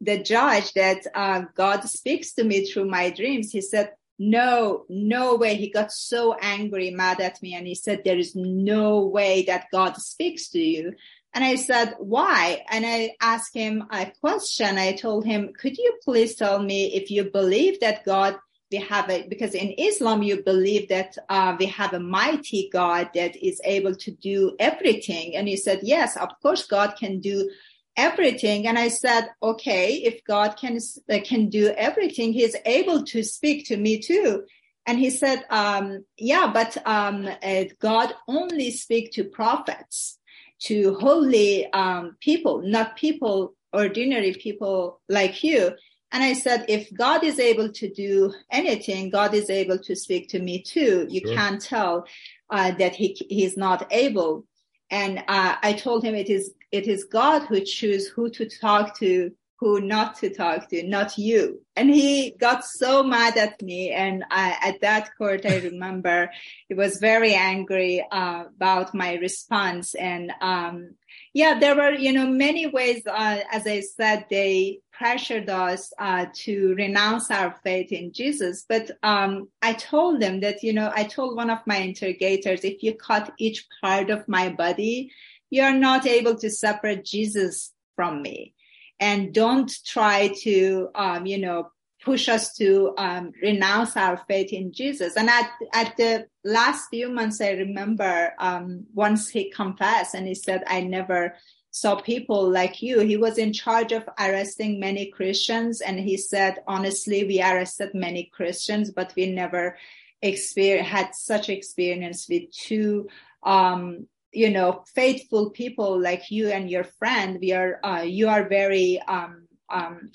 the judge that uh, God speaks to me through my dreams, he said, no, no way. He got so angry, mad at me. And he said, there is no way that God speaks to you. And I said, why? And I asked him a question. I told him, could you please tell me if you believe that God, we have a, because in Islam, you believe that uh, we have a mighty God that is able to do everything. And he said, yes, of course, God can do everything. And I said, okay, if God can can do everything, he's able to speak to me too. And he said, um, yeah, but um, uh, God only speaks to prophets, to holy um, people, not people, ordinary people like you. And I said, if God is able to do anything, God is able to speak to me too. You sure. can't tell uh, that he he's not able. And uh, I told him it is it is God who chooses who to talk to, who not to talk to, not you. And he got so mad at me. And I, at that court, I remember he was very angry uh, about my response. And um, yeah, there were, you know, many ways, uh, as I said, they pressured us uh, to renounce our faith in Jesus. But um, I told them that, you know, I told one of my interrogators, if you cut each part of my body, you're not able to separate Jesus from me. And don't try to, um, you know, push us to um, renounce our faith in Jesus. And at, at the last few months, I remember um, once he confessed and he said, I never saw people like you. He was in charge of arresting many Christians. And he said, honestly, we arrested many Christians, but we never experience, had such experience with two um you know, faithful people like you and your friend. We are, uh, you are very, um, um,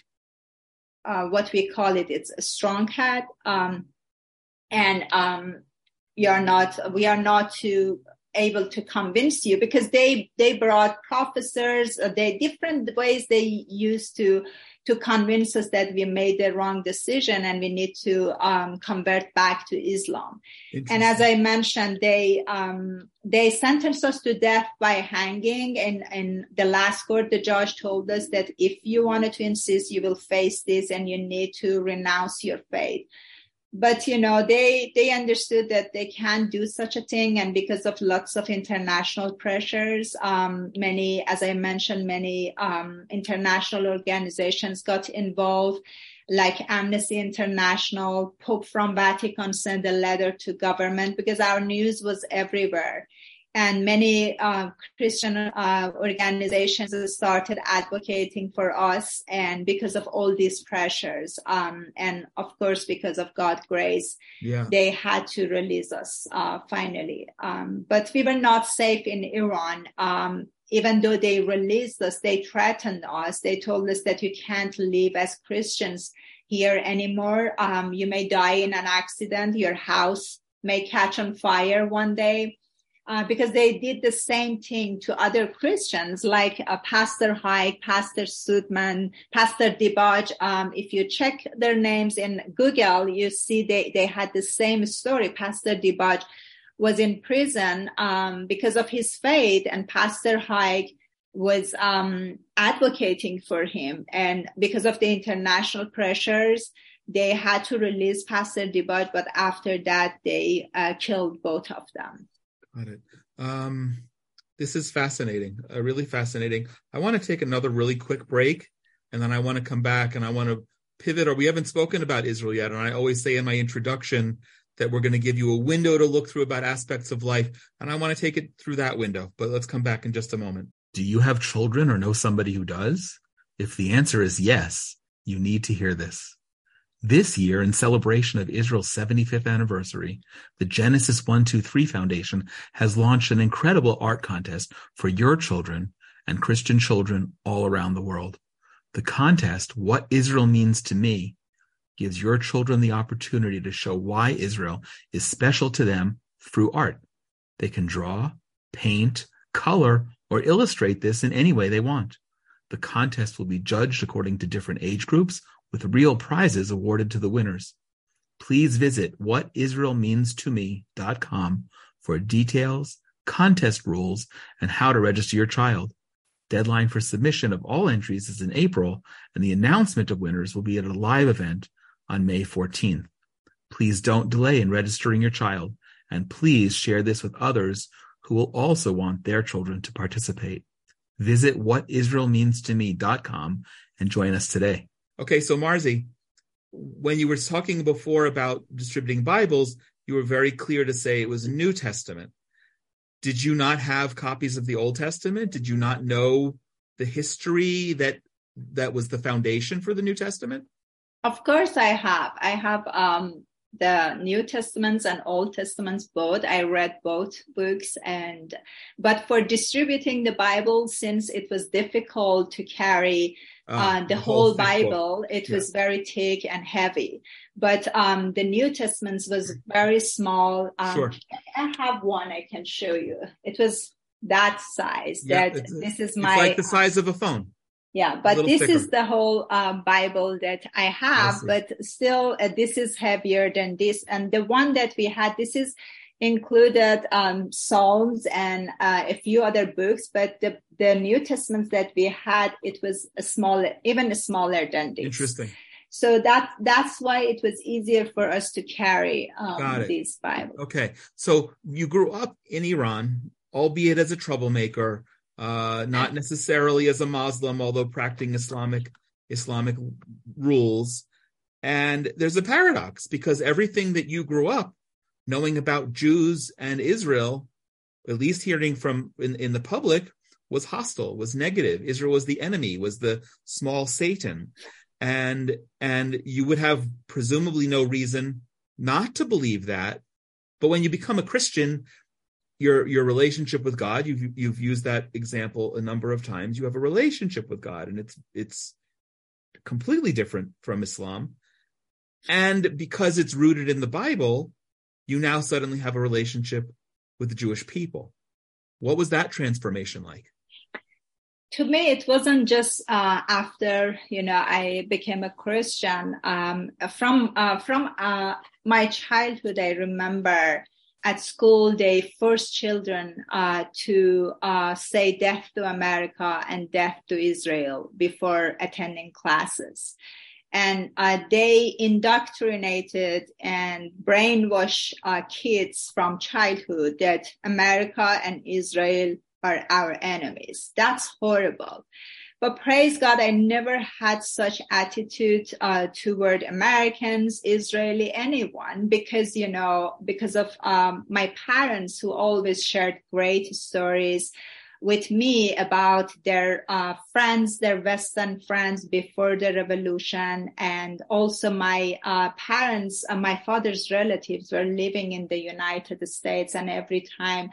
uh, what we call it, it's a strong head. Um, and, um, you are not, we are not to able to convince you, because they, they brought professors, they different ways they used to, to convince us that we made the wrong decision and we need to um, convert back to Islam. And as I mentioned, they um, they sentenced us to death by hanging. And in the last court, the judge told us that if you wanted to insist, you will face this and you need to renounce your faith. But, you know, they, they understood that they can't do such a thing. And because of lots of international pressures, um, many, as I mentioned, many um, international organizations got involved, like Amnesty International. Pope from Vatican sent a letter to government because our news was everywhere. And many uh, Christian uh, organizations started advocating for us, and because of all these pressures, um, and of course, because of God's grace, yeah. they had to release us uh, finally. Um, but we were not safe in Iran. Um, even though they released us, they threatened us. They told us that you can't live as Christians here anymore. Um, you may die in an accident. Your house may catch on fire one day. Uh, because they did the same thing to other Christians, like uh, Pastor Haig, Pastor Sudman, Pastor Dibaj. Um, if you check their names in Google, you see they, they had the same story. Pastor Dibaj was in prison um, because of his faith, and Pastor Haig was um, advocating for him. And because of the international pressures, they had to release Pastor Dibaj, but after that, they uh, killed both of them. Got it. Um, this is fascinating, uh, really fascinating. I want to take another really quick break, and then I want to come back and I want to pivot. Or we haven't spoken about Israel yet, and I always say in my introduction that we're going to give you a window to look through about aspects of life, and I want to take it through that window. But let's come back in just a moment. Do you have children or know somebody who does? If the answer is yes, you need to hear this. This year, in celebration of Israel's seventy-fifth anniversary, the Genesis one two three Foundation has launched an incredible art contest for your children and Christian children all around the world. The contest, What Israel Means to Me, gives your children the opportunity to show why Israel is special to them through art. They can draw, paint, color, or illustrate this in any way they want. The contest will be judged according to different age groups, with real prizes awarded to the winners. Please visit what israel means to me dot com for details, contest rules, and how to register your child. Deadline for submission of all entries is in April, and the announcement of winners will be at a live event on May fourteenth. Please don't delay in registering your child, and please share this with others who will also want their children to participate. Visit what israel means to me dot com and join us today. Okay, so Marzi, when you were talking before about distributing Bibles, you were very clear to say it was New Testament. Did you not have copies of the Old Testament? Did you not know the history that that was the foundation for the New Testament? Of course I have. I have um, the New Testaments and Old Testaments both. I read both books. and But for distributing the Bible, since it was difficult to carry Uh, the, the whole, whole Bible, it yeah. was very thick and heavy. But um, the New Testament was very small. Um, sure. I have one I can show you. It was that size. Yeah, that this is my. It's like the size um, of a phone. Yeah, but this thicker. is the whole uh, Bible that I have. I but still, uh, this is heavier than this. And the one that we had, this is included um, Psalms and uh, a few other books, but the, the New Testament that we had, it was a smaller, even smaller than this. Interesting. So that that's why it was easier for us to carry um, these Bibles. Okay. So you grew up in Iran, albeit as a troublemaker, uh, not necessarily as a Muslim, although practicing Islamic Islamic rules. And there's a paradox because everything that you grew up knowing about Jews and Israel, at least hearing from in, in the public, was hostile, was negative. Israel was the enemy, was the small Satan. And, and you would have presumably no reason not to believe that. But when you become a Christian, your, your relationship with God, you've, you've used that example a number of times. You have a relationship with God, and it's, it's completely different from Islam. And because it's rooted in the Bible, you now suddenly have a relationship with the Jewish people. What was that transformation like? To me, it wasn't just uh, after, you know, I became a Christian. Um, from uh, from uh, my childhood, I remember at school, they forced children uh, to uh, say death to America and death to Israel before attending classes. And uh, they indoctrinated and brainwashed uh, kids from childhood that America and Israel are our enemies. That's horrible. But praise God, I never had such attitude uh, toward Americans, Israeli, anyone, because, you know, because of um, my parents who always shared great stories with me about their uh, friends, their Western friends before the revolution. And also my uh, parents, uh, my father's relatives were living in the United States. And every time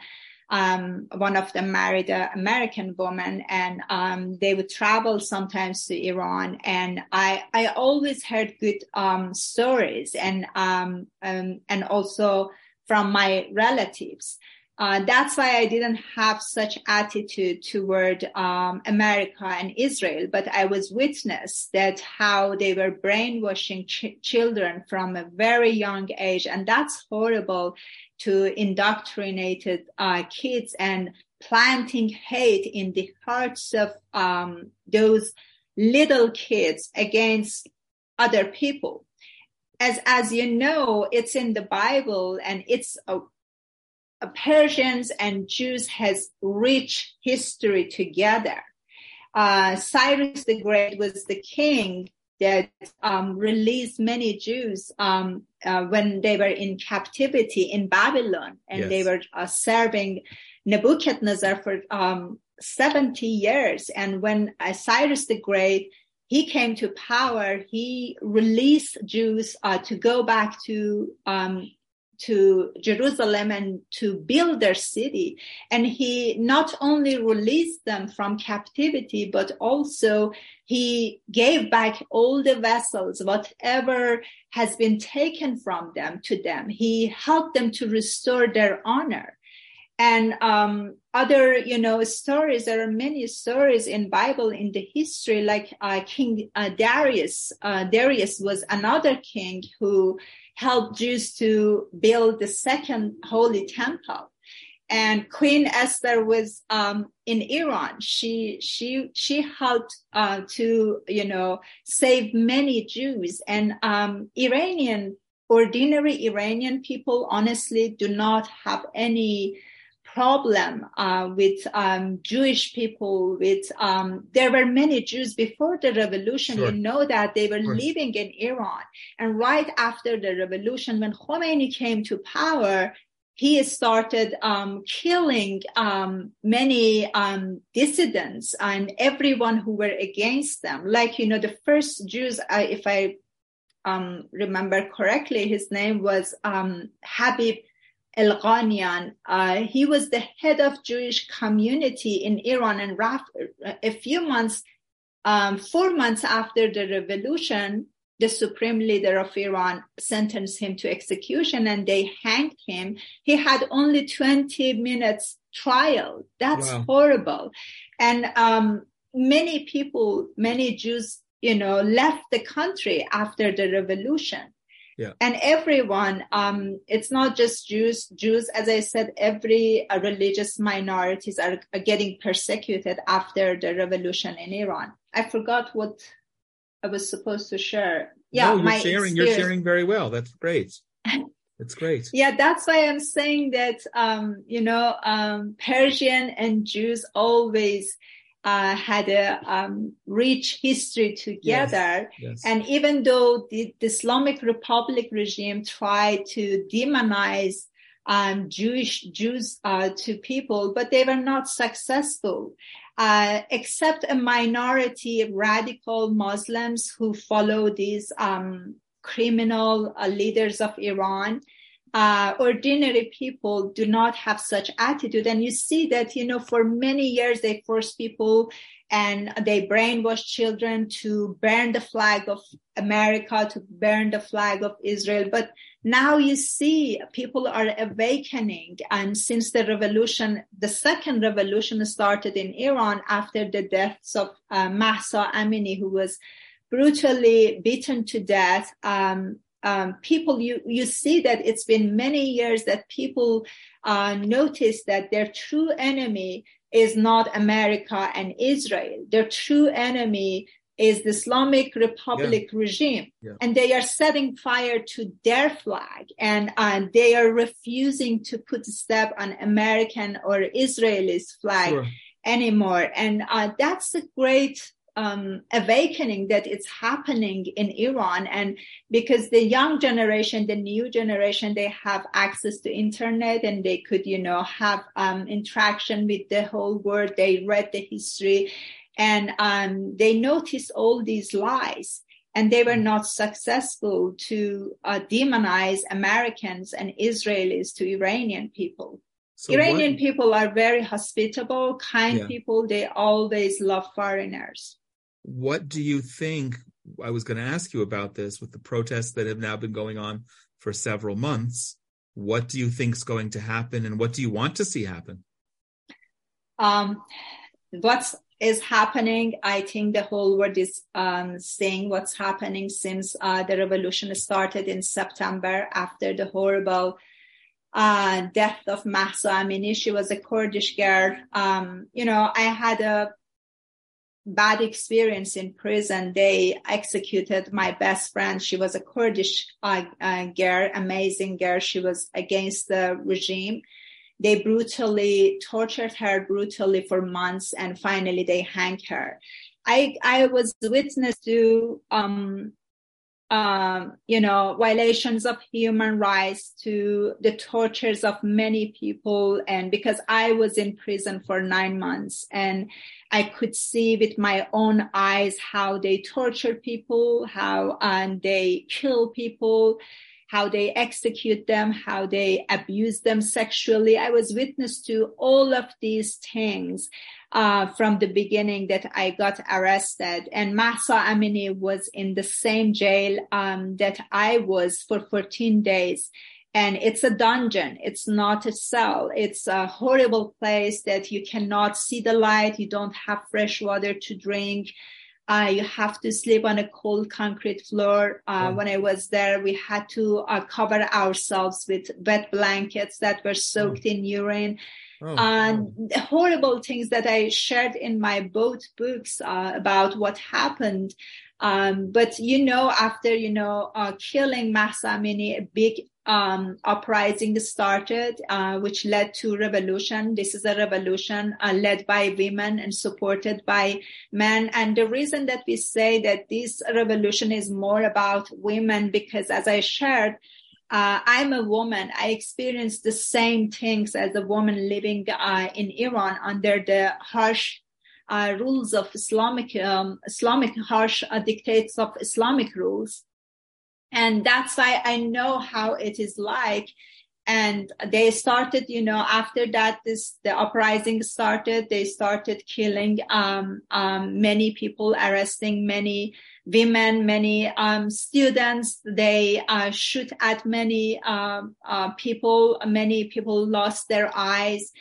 um, one of them married an American woman, and um, they would travel sometimes to Iran. And I, I always heard good um, stories and, um, um, and also from my relatives. Uh, that's why I didn't have such attitude toward um, America and Israel, but I was witness that how they were brainwashing ch- children from a very young age, and that's horrible to indoctrinated uh, kids and planting hate in the hearts of um, those little kids against other people. As as you know, it's in the Bible, and it's a Persians and Jews has rich history together. Uh, Cyrus the Great was the king that um, released many Jews um, uh, when they were in captivity in Babylon, and yes. they were uh, serving Nebuchadnezzar for um, seventy years. And when uh, Cyrus the Great he came to power, he released Jews uh, to go back to um to Jerusalem and to build their city. And he not only released them from captivity, but also he gave back all the vessels, whatever has been taken from them to them. He helped them to restore their honor. And um, other, you know, stories. There are many stories in Bible, in the history, like uh, King uh, Darius. Uh, Darius was another king who helped Jews to build the second holy temple. And Queen Esther was um, in Iran. She she she helped uh, to, you know, save many Jews. And um, Iranian, ordinary Iranian people, honestly, do not have any problem uh, with um, Jewish people. With um, there were many Jews before the revolution. Sure. We know that they were living in Iran, and right after the revolution, when Khomeini came to power, he started um, killing um, many um, dissidents and everyone who were against them. Like, you know, the first Jews, I, if I um, remember correctly, his name was um, Habib Elghanian. Uh, he was the head of Jewish community in Iran, and Raf- a few months, um, four months after the revolution, the supreme leader of Iran sentenced him to execution, and they hanged him. He had only twenty minutes trial. That's wow. horrible. And um, many people, many Jews, you know, left the country after the revolution. Yeah. And everyone, um, it's not just Jews. Jews, as I said, every uh, religious minorities are, are getting persecuted after the revolution in Iran. I forgot what I was supposed to share. Yeah, no, you're my sharing. Experience. You're sharing very well. That's great. That's great. Yeah, that's why I'm saying that, um, you know, um, Persian and Jews always Uh, had a um, rich history together. Yes, yes. And even though the, the Islamic Republic regime tried to demonize um, Jewish Jews uh, to people, but they were not successful, uh, except a minority of radical Muslims who follow these um, criminal uh, leaders of Iran. Uh, ordinary people do not have such attitude. And you see that, you know, for many years, they forced people and they brainwashed children to burn the flag of America, to burn the flag of Israel. But now you see people are awakening. And since the revolution, the second revolution started in Iran after the deaths of uh, Mahsa Amini, who was brutally beaten to death. Um, Um, people, you, you see that it's been many years that people uh, notice that their true enemy is not America and Israel. Their true enemy is the Islamic Republic yeah. regime. Yeah. And they are setting fire to their flag, and uh, they are refusing to put a step on American or Israeli's flag sure. anymore. And uh, that's a great Um, awakening that it's happening in Iran. And because the young generation, the new generation, they have access to internet and they could, you know, have um, interaction with the whole world. They read the history and um, they notice all these lies, and they were not successful to uh, demonize Americans and Israelis to Iranian people. So Iranian what? people are very hospitable, kind yeah. people. They always love foreigners. What do you think? I was going to ask you about this with the protests that have now been going on for several months. What do you think is going to happen, and what do you want to see happen? Um, what is happening? I think the whole world is um, seeing what's happening since uh, the revolution started in September after the horrible uh, death of Mahsa Amini. She was a Kurdish girl. Um, you know, I had a bad experience in prison. They executed my best friend. She was a Kurdish uh, uh, girl, amazing girl. She was against the regime. They brutally tortured her brutally for months, and finally they hanged her. I I was witness to um um you know violations of human rights, to the tortures of many people, and because I was in prison for nine months and I could see with my own eyes how they torture people, how um, they kill people, how they execute them, how they abuse them sexually. I was witness to all of these things uh, from the beginning that I got arrested. And Mahsa Amini was in the same jail um, that I was for fourteen days. And it's a dungeon. It's not a cell. It's a horrible place that you cannot see the light. You don't have fresh water to drink. Uh, you have to sleep on a cold concrete floor. Uh, yeah. When I was there, we had to uh, cover ourselves with wet blankets that were soaked oh. in urine. Oh. And horrible things that I shared in my both books uh, about what happened. Um, but, you know, after, you know, uh, killing Mahsa Amini, a big um uprising started uh which led to revolution. This is a revolution uh, led by women and supported by men. And the reason that we say that this revolution is more about women, because as I shared, uh I'm a woman. I experienced the same things as a woman living uh, in Iran under the harsh uh, rules of Islamic um, Islamic harsh uh, dictates of Islamic rules. And that's why I know how it is like. And they started, you know, after that, this, the uprising started. They started killing, um, um, many people, arresting many women, many, um, students. They, uh, shoot at many, um, uh, people. Many people lost their eyes.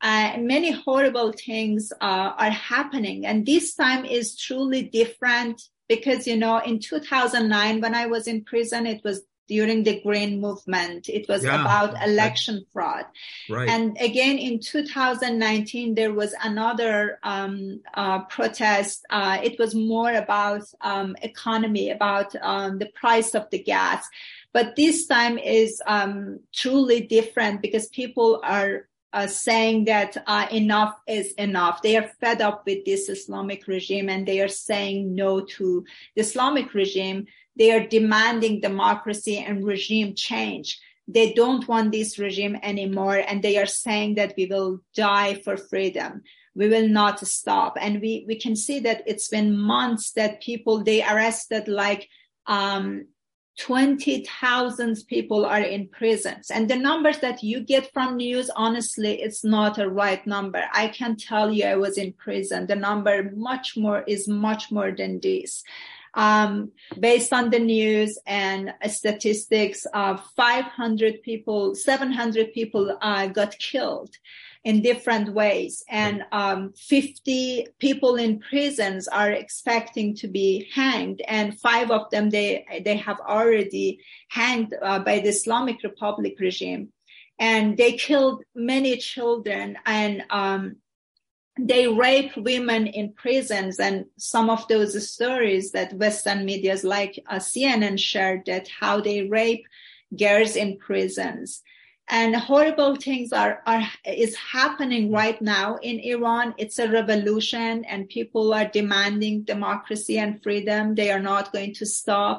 Uh, many horrible things, uh, are happening. And this time is truly different. Because, you know, in two thousand nine, when I was in prison, it was during the Green Movement. It was yeah, about election that, fraud. Right. And again, in two thousand nineteen, there was another um, uh, protest. Uh, it was more about um, economy, about um, the price of the gas. But this time is um, truly different because people are Uh, saying that uh, enough is enough. They are fed up with this Islamic regime and they are saying no to the Islamic regime. They are demanding democracy and regime change. They don't want this regime anymore, and they are saying that we will die for freedom. We will not stop. And we, we can see that it's been months that people, they arrested like um twenty thousand people are in prisons. And the numbers that you get from news, honestly, it's not a right number. I can tell you I was in prison. The number much more is much more than this. Um, based on the news and uh, statistics, uh, five hundred people, seven hundred people uh, got killed in different ways. And um, fifty people in prisons are expecting to be hanged. And five of them, they, they have already hanged uh, by the Islamic Republic regime. And they killed many children, and um, they rape women in prisons. And some of those stories that Western medias like uh, C N N shared, that how they rape girls in prisons. And horrible things are, are, is happening right now in Iran. It's a revolution and people are demanding democracy and freedom. They are not going to stop.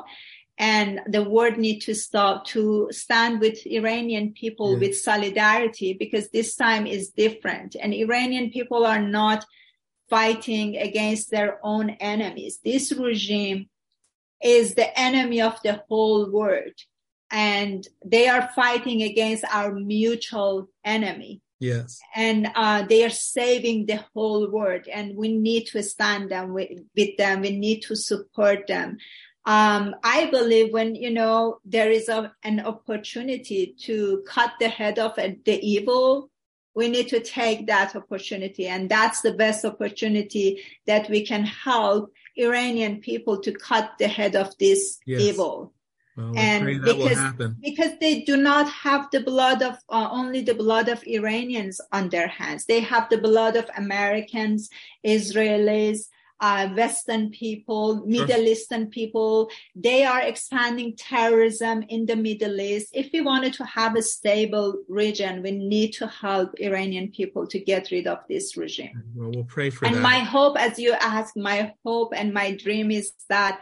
And the world needs to stop to stand with Iranian people, mm. with solidarity, because this time is different. And Iranian people are not fighting against their own enemies. This regime is the enemy of the whole world. And they are fighting against our mutual enemy. Yes. And uh, they are saving the whole world. And we need to stand them with, with them. We need to support them. Um, I believe when, you know, there is a, an opportunity to cut the head off the evil, we need to take that opportunity. And that's the best opportunity that we can help Iranian people to cut the head of this yes. evil. Well, and pray that because, will happen. Because they do not have the blood of uh, only the blood of Iranians on their hands. They have the blood of Americans, Israelis, uh, Western people, Middle Eastern people. They are expanding terrorism in the Middle East. If we wanted to have a stable region, we need to help Iranian people to get rid of this regime. Well, we'll pray for and that. And my hope, as you asked, my hope and my dream is that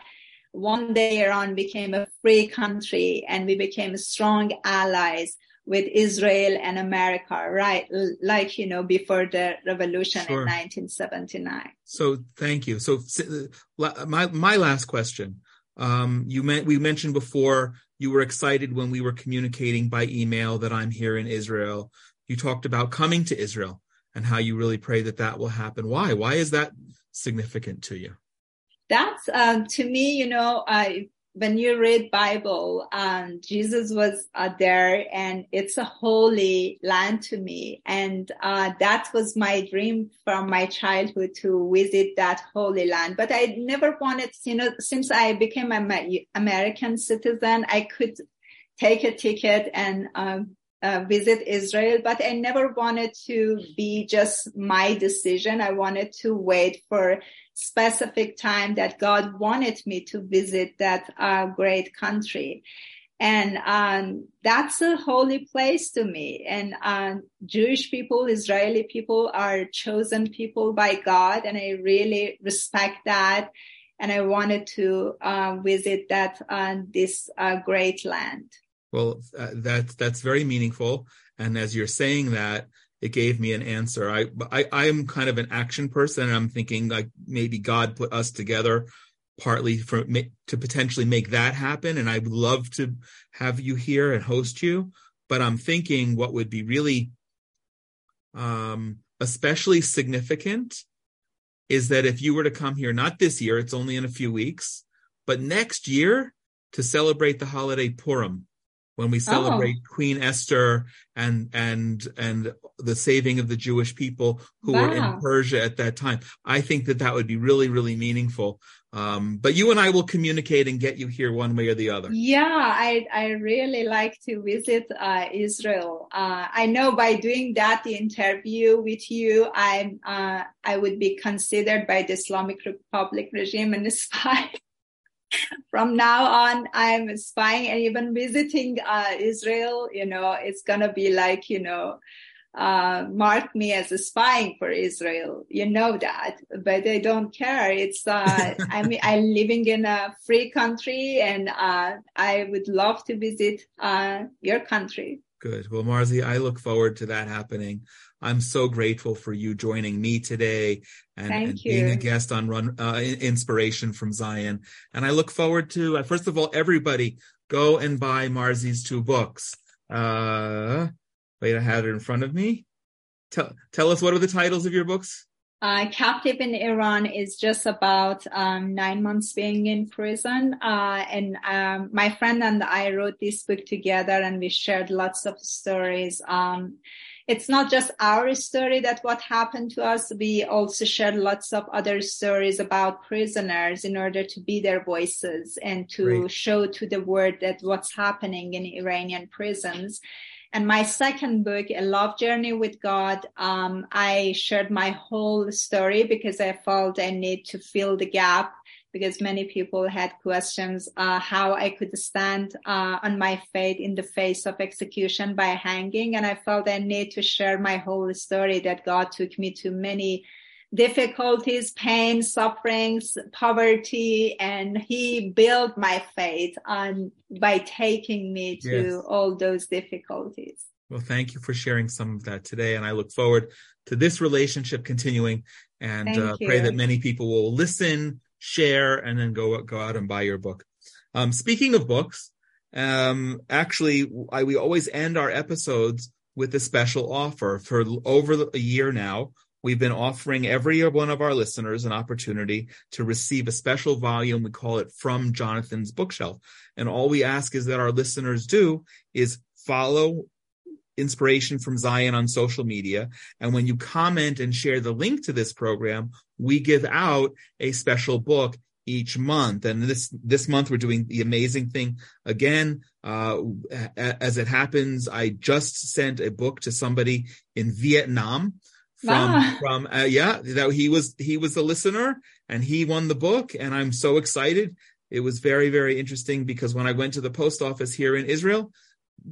one day Iran became a free country and we became strong allies with Israel and America, right? Like, you know, before the revolution sure. in nineteen seventy-nine. So thank you. So my, my last question, um, you meant, we mentioned before you were excited when we were communicating by email that I'm here in Israel. You talked about coming to Israel and how you really pray that that will happen. Why? Why is that significant to you? That's, um, to me, you know, uh, when you read Bible, um, Jesus was uh, there, and it's a holy land to me. And, uh, that was my dream from my childhood, to visit that holy land. But I never wanted, you know, since I became an American citizen, I could take a ticket and, um, uh, visit Israel, but I never wanted to be just my decision. I wanted to wait for specific time that God wanted me to visit that uh, great country. And um, that's a holy place to me. And uh, Jewish people, Israeli people are chosen people by God, and I really respect that. And I wanted to uh, visit that uh, this uh, great land. Well, uh, that's that's very meaningful. And as you're saying that, it gave me an answer. I, I I am kind of an action person, and I'm thinking like maybe God put us together partly for to potentially make that happen. And I would love to have you here and host you. But I'm thinking what would be really um, especially significant is that if you were to come here, not this year, it's only in a few weeks, but next year to celebrate the holiday Purim, when we celebrate oh. Queen Esther and and and the saving of the Jewish people who wow. were in Persia at that time. I think that that would be really, really meaningful. Um, but you and I will communicate and get you here one way or the other. Yeah, I I really like to visit uh, Israel. Uh, I know by doing that interview with you, I uh, I would be considered by the Islamic Republic regime and a spy. From now on, I'm spying, and even visiting uh, Israel, you know, it's going to be like, you know, uh, mark me as a spying for Israel. You know that, but I don't care. It's, uh, I mean, I'm living in a free country, and uh, I would love to visit uh, your country. Good. Well, Marzi, I look forward to that happening. I'm so grateful for you joining me today and, and being a guest on Run uh, Inspiration from Zion. And I look forward to, uh, first of all, everybody go and buy Marzi's two books. Uh, wait, I had it in front of me. Tell, tell us, what are the titles of your books? Uh, Captive in Iran is just about um, nine months being in prison. Uh, and um, my friend and I wrote this book together, and we shared lots of stories. Um, it's not just our story that what happened to us. We also shared lots of other stories about prisoners in order to be their voices and to Great. Show to the world that what's happening in Iranian prisons. And my second book, A Love Journey with God, um, I shared my whole story because I felt I need to fill the gap, because many people had questions uh, how I could stand uh, on my faith in the face of execution by hanging. And I felt I need to share my whole story, that God took me to many difficulties, pain, sufferings, poverty, and he built my faith on by taking me to yes. all those difficulties. Well, thank you for sharing some of that today, and I look forward to this relationship continuing, and uh, pray that many people will listen, share, and then go go out and buy your book. Um, speaking of books, um, actually, I, we always end our episodes with a special offer. For over a year now, we've been offering every one of our listeners an opportunity to receive a special volume. We call it From Jonathan's Bookshelf. And all we ask is that our listeners do is follow Inspiration from Zion on social media. And when you comment and share the link to this program, we give out a special book each month. And this, this month, we're doing the amazing thing again. Uh, as it happens, I just sent a book to somebody in Vietnam. From, wow. from, uh, yeah, that he was, he was a listener, and he won the book. And I'm so excited. It was very, very interesting, because when I went to the post office here in Israel,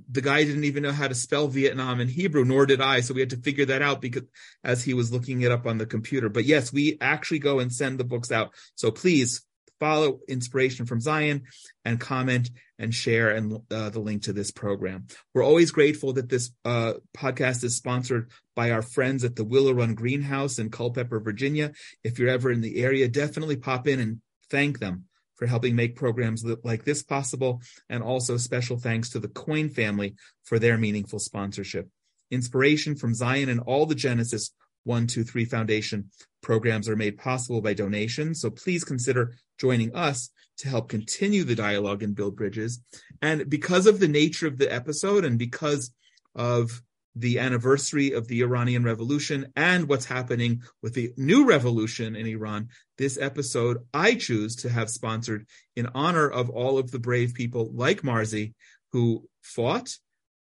the guy didn't even know how to spell Vietnam in Hebrew, nor did I. So we had to figure that out because as he was looking it up on the computer. But yes, we actually go and send the books out. So please follow Inspiration from Zion and comment and share and uh, the link to this program. We're always grateful that this uh, podcast is sponsored by our friends at the Willow Run Greenhouse in Culpeper, Virginia. If you're ever in the area, definitely pop in and thank them for helping make programs like this possible. And also special thanks to the Coyne family for their meaningful sponsorship. Inspiration from Zion and all the Genesis one two three Foundation programs are made possible by donations, so please consider joining us to help continue the dialogue and build bridges. And because of the nature of the episode and because of the anniversary of the Iranian Revolution and what's happening with the new revolution in Iran, this episode I choose to have sponsored in honor of all of the brave people like Marzi who fought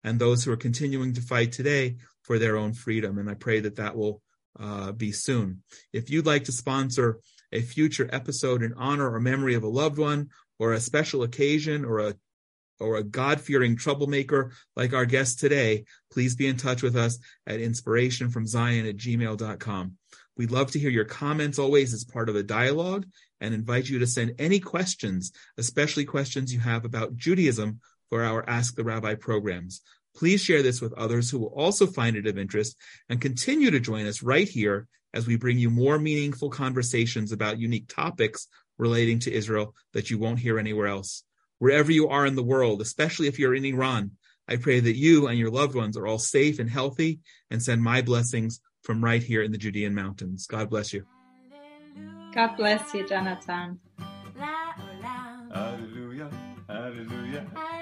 and those who are continuing to fight today for their own freedom. And I pray that that will uh, be soon. If you'd like to sponsor a future episode in honor or memory of a loved one or a special occasion or a or a God-fearing troublemaker like our guest today, please be in touch with us at inspiration from zion at gmail dot com. We'd love to hear your comments always as part of a dialogue and invite you to send any questions, especially questions you have about Judaism, for our Ask the Rabbi programs. Please share this with others who will also find it of interest, and continue to join us right here as we bring you more meaningful conversations about unique topics relating to Israel that you won't hear anywhere else. Wherever you are in the world, especially if you're in Iran, I pray that you and your loved ones are all safe and healthy, and send my blessings from right here in the Judean mountains. God bless you. God bless you, Jonathan. Hallelujah. Hallelujah.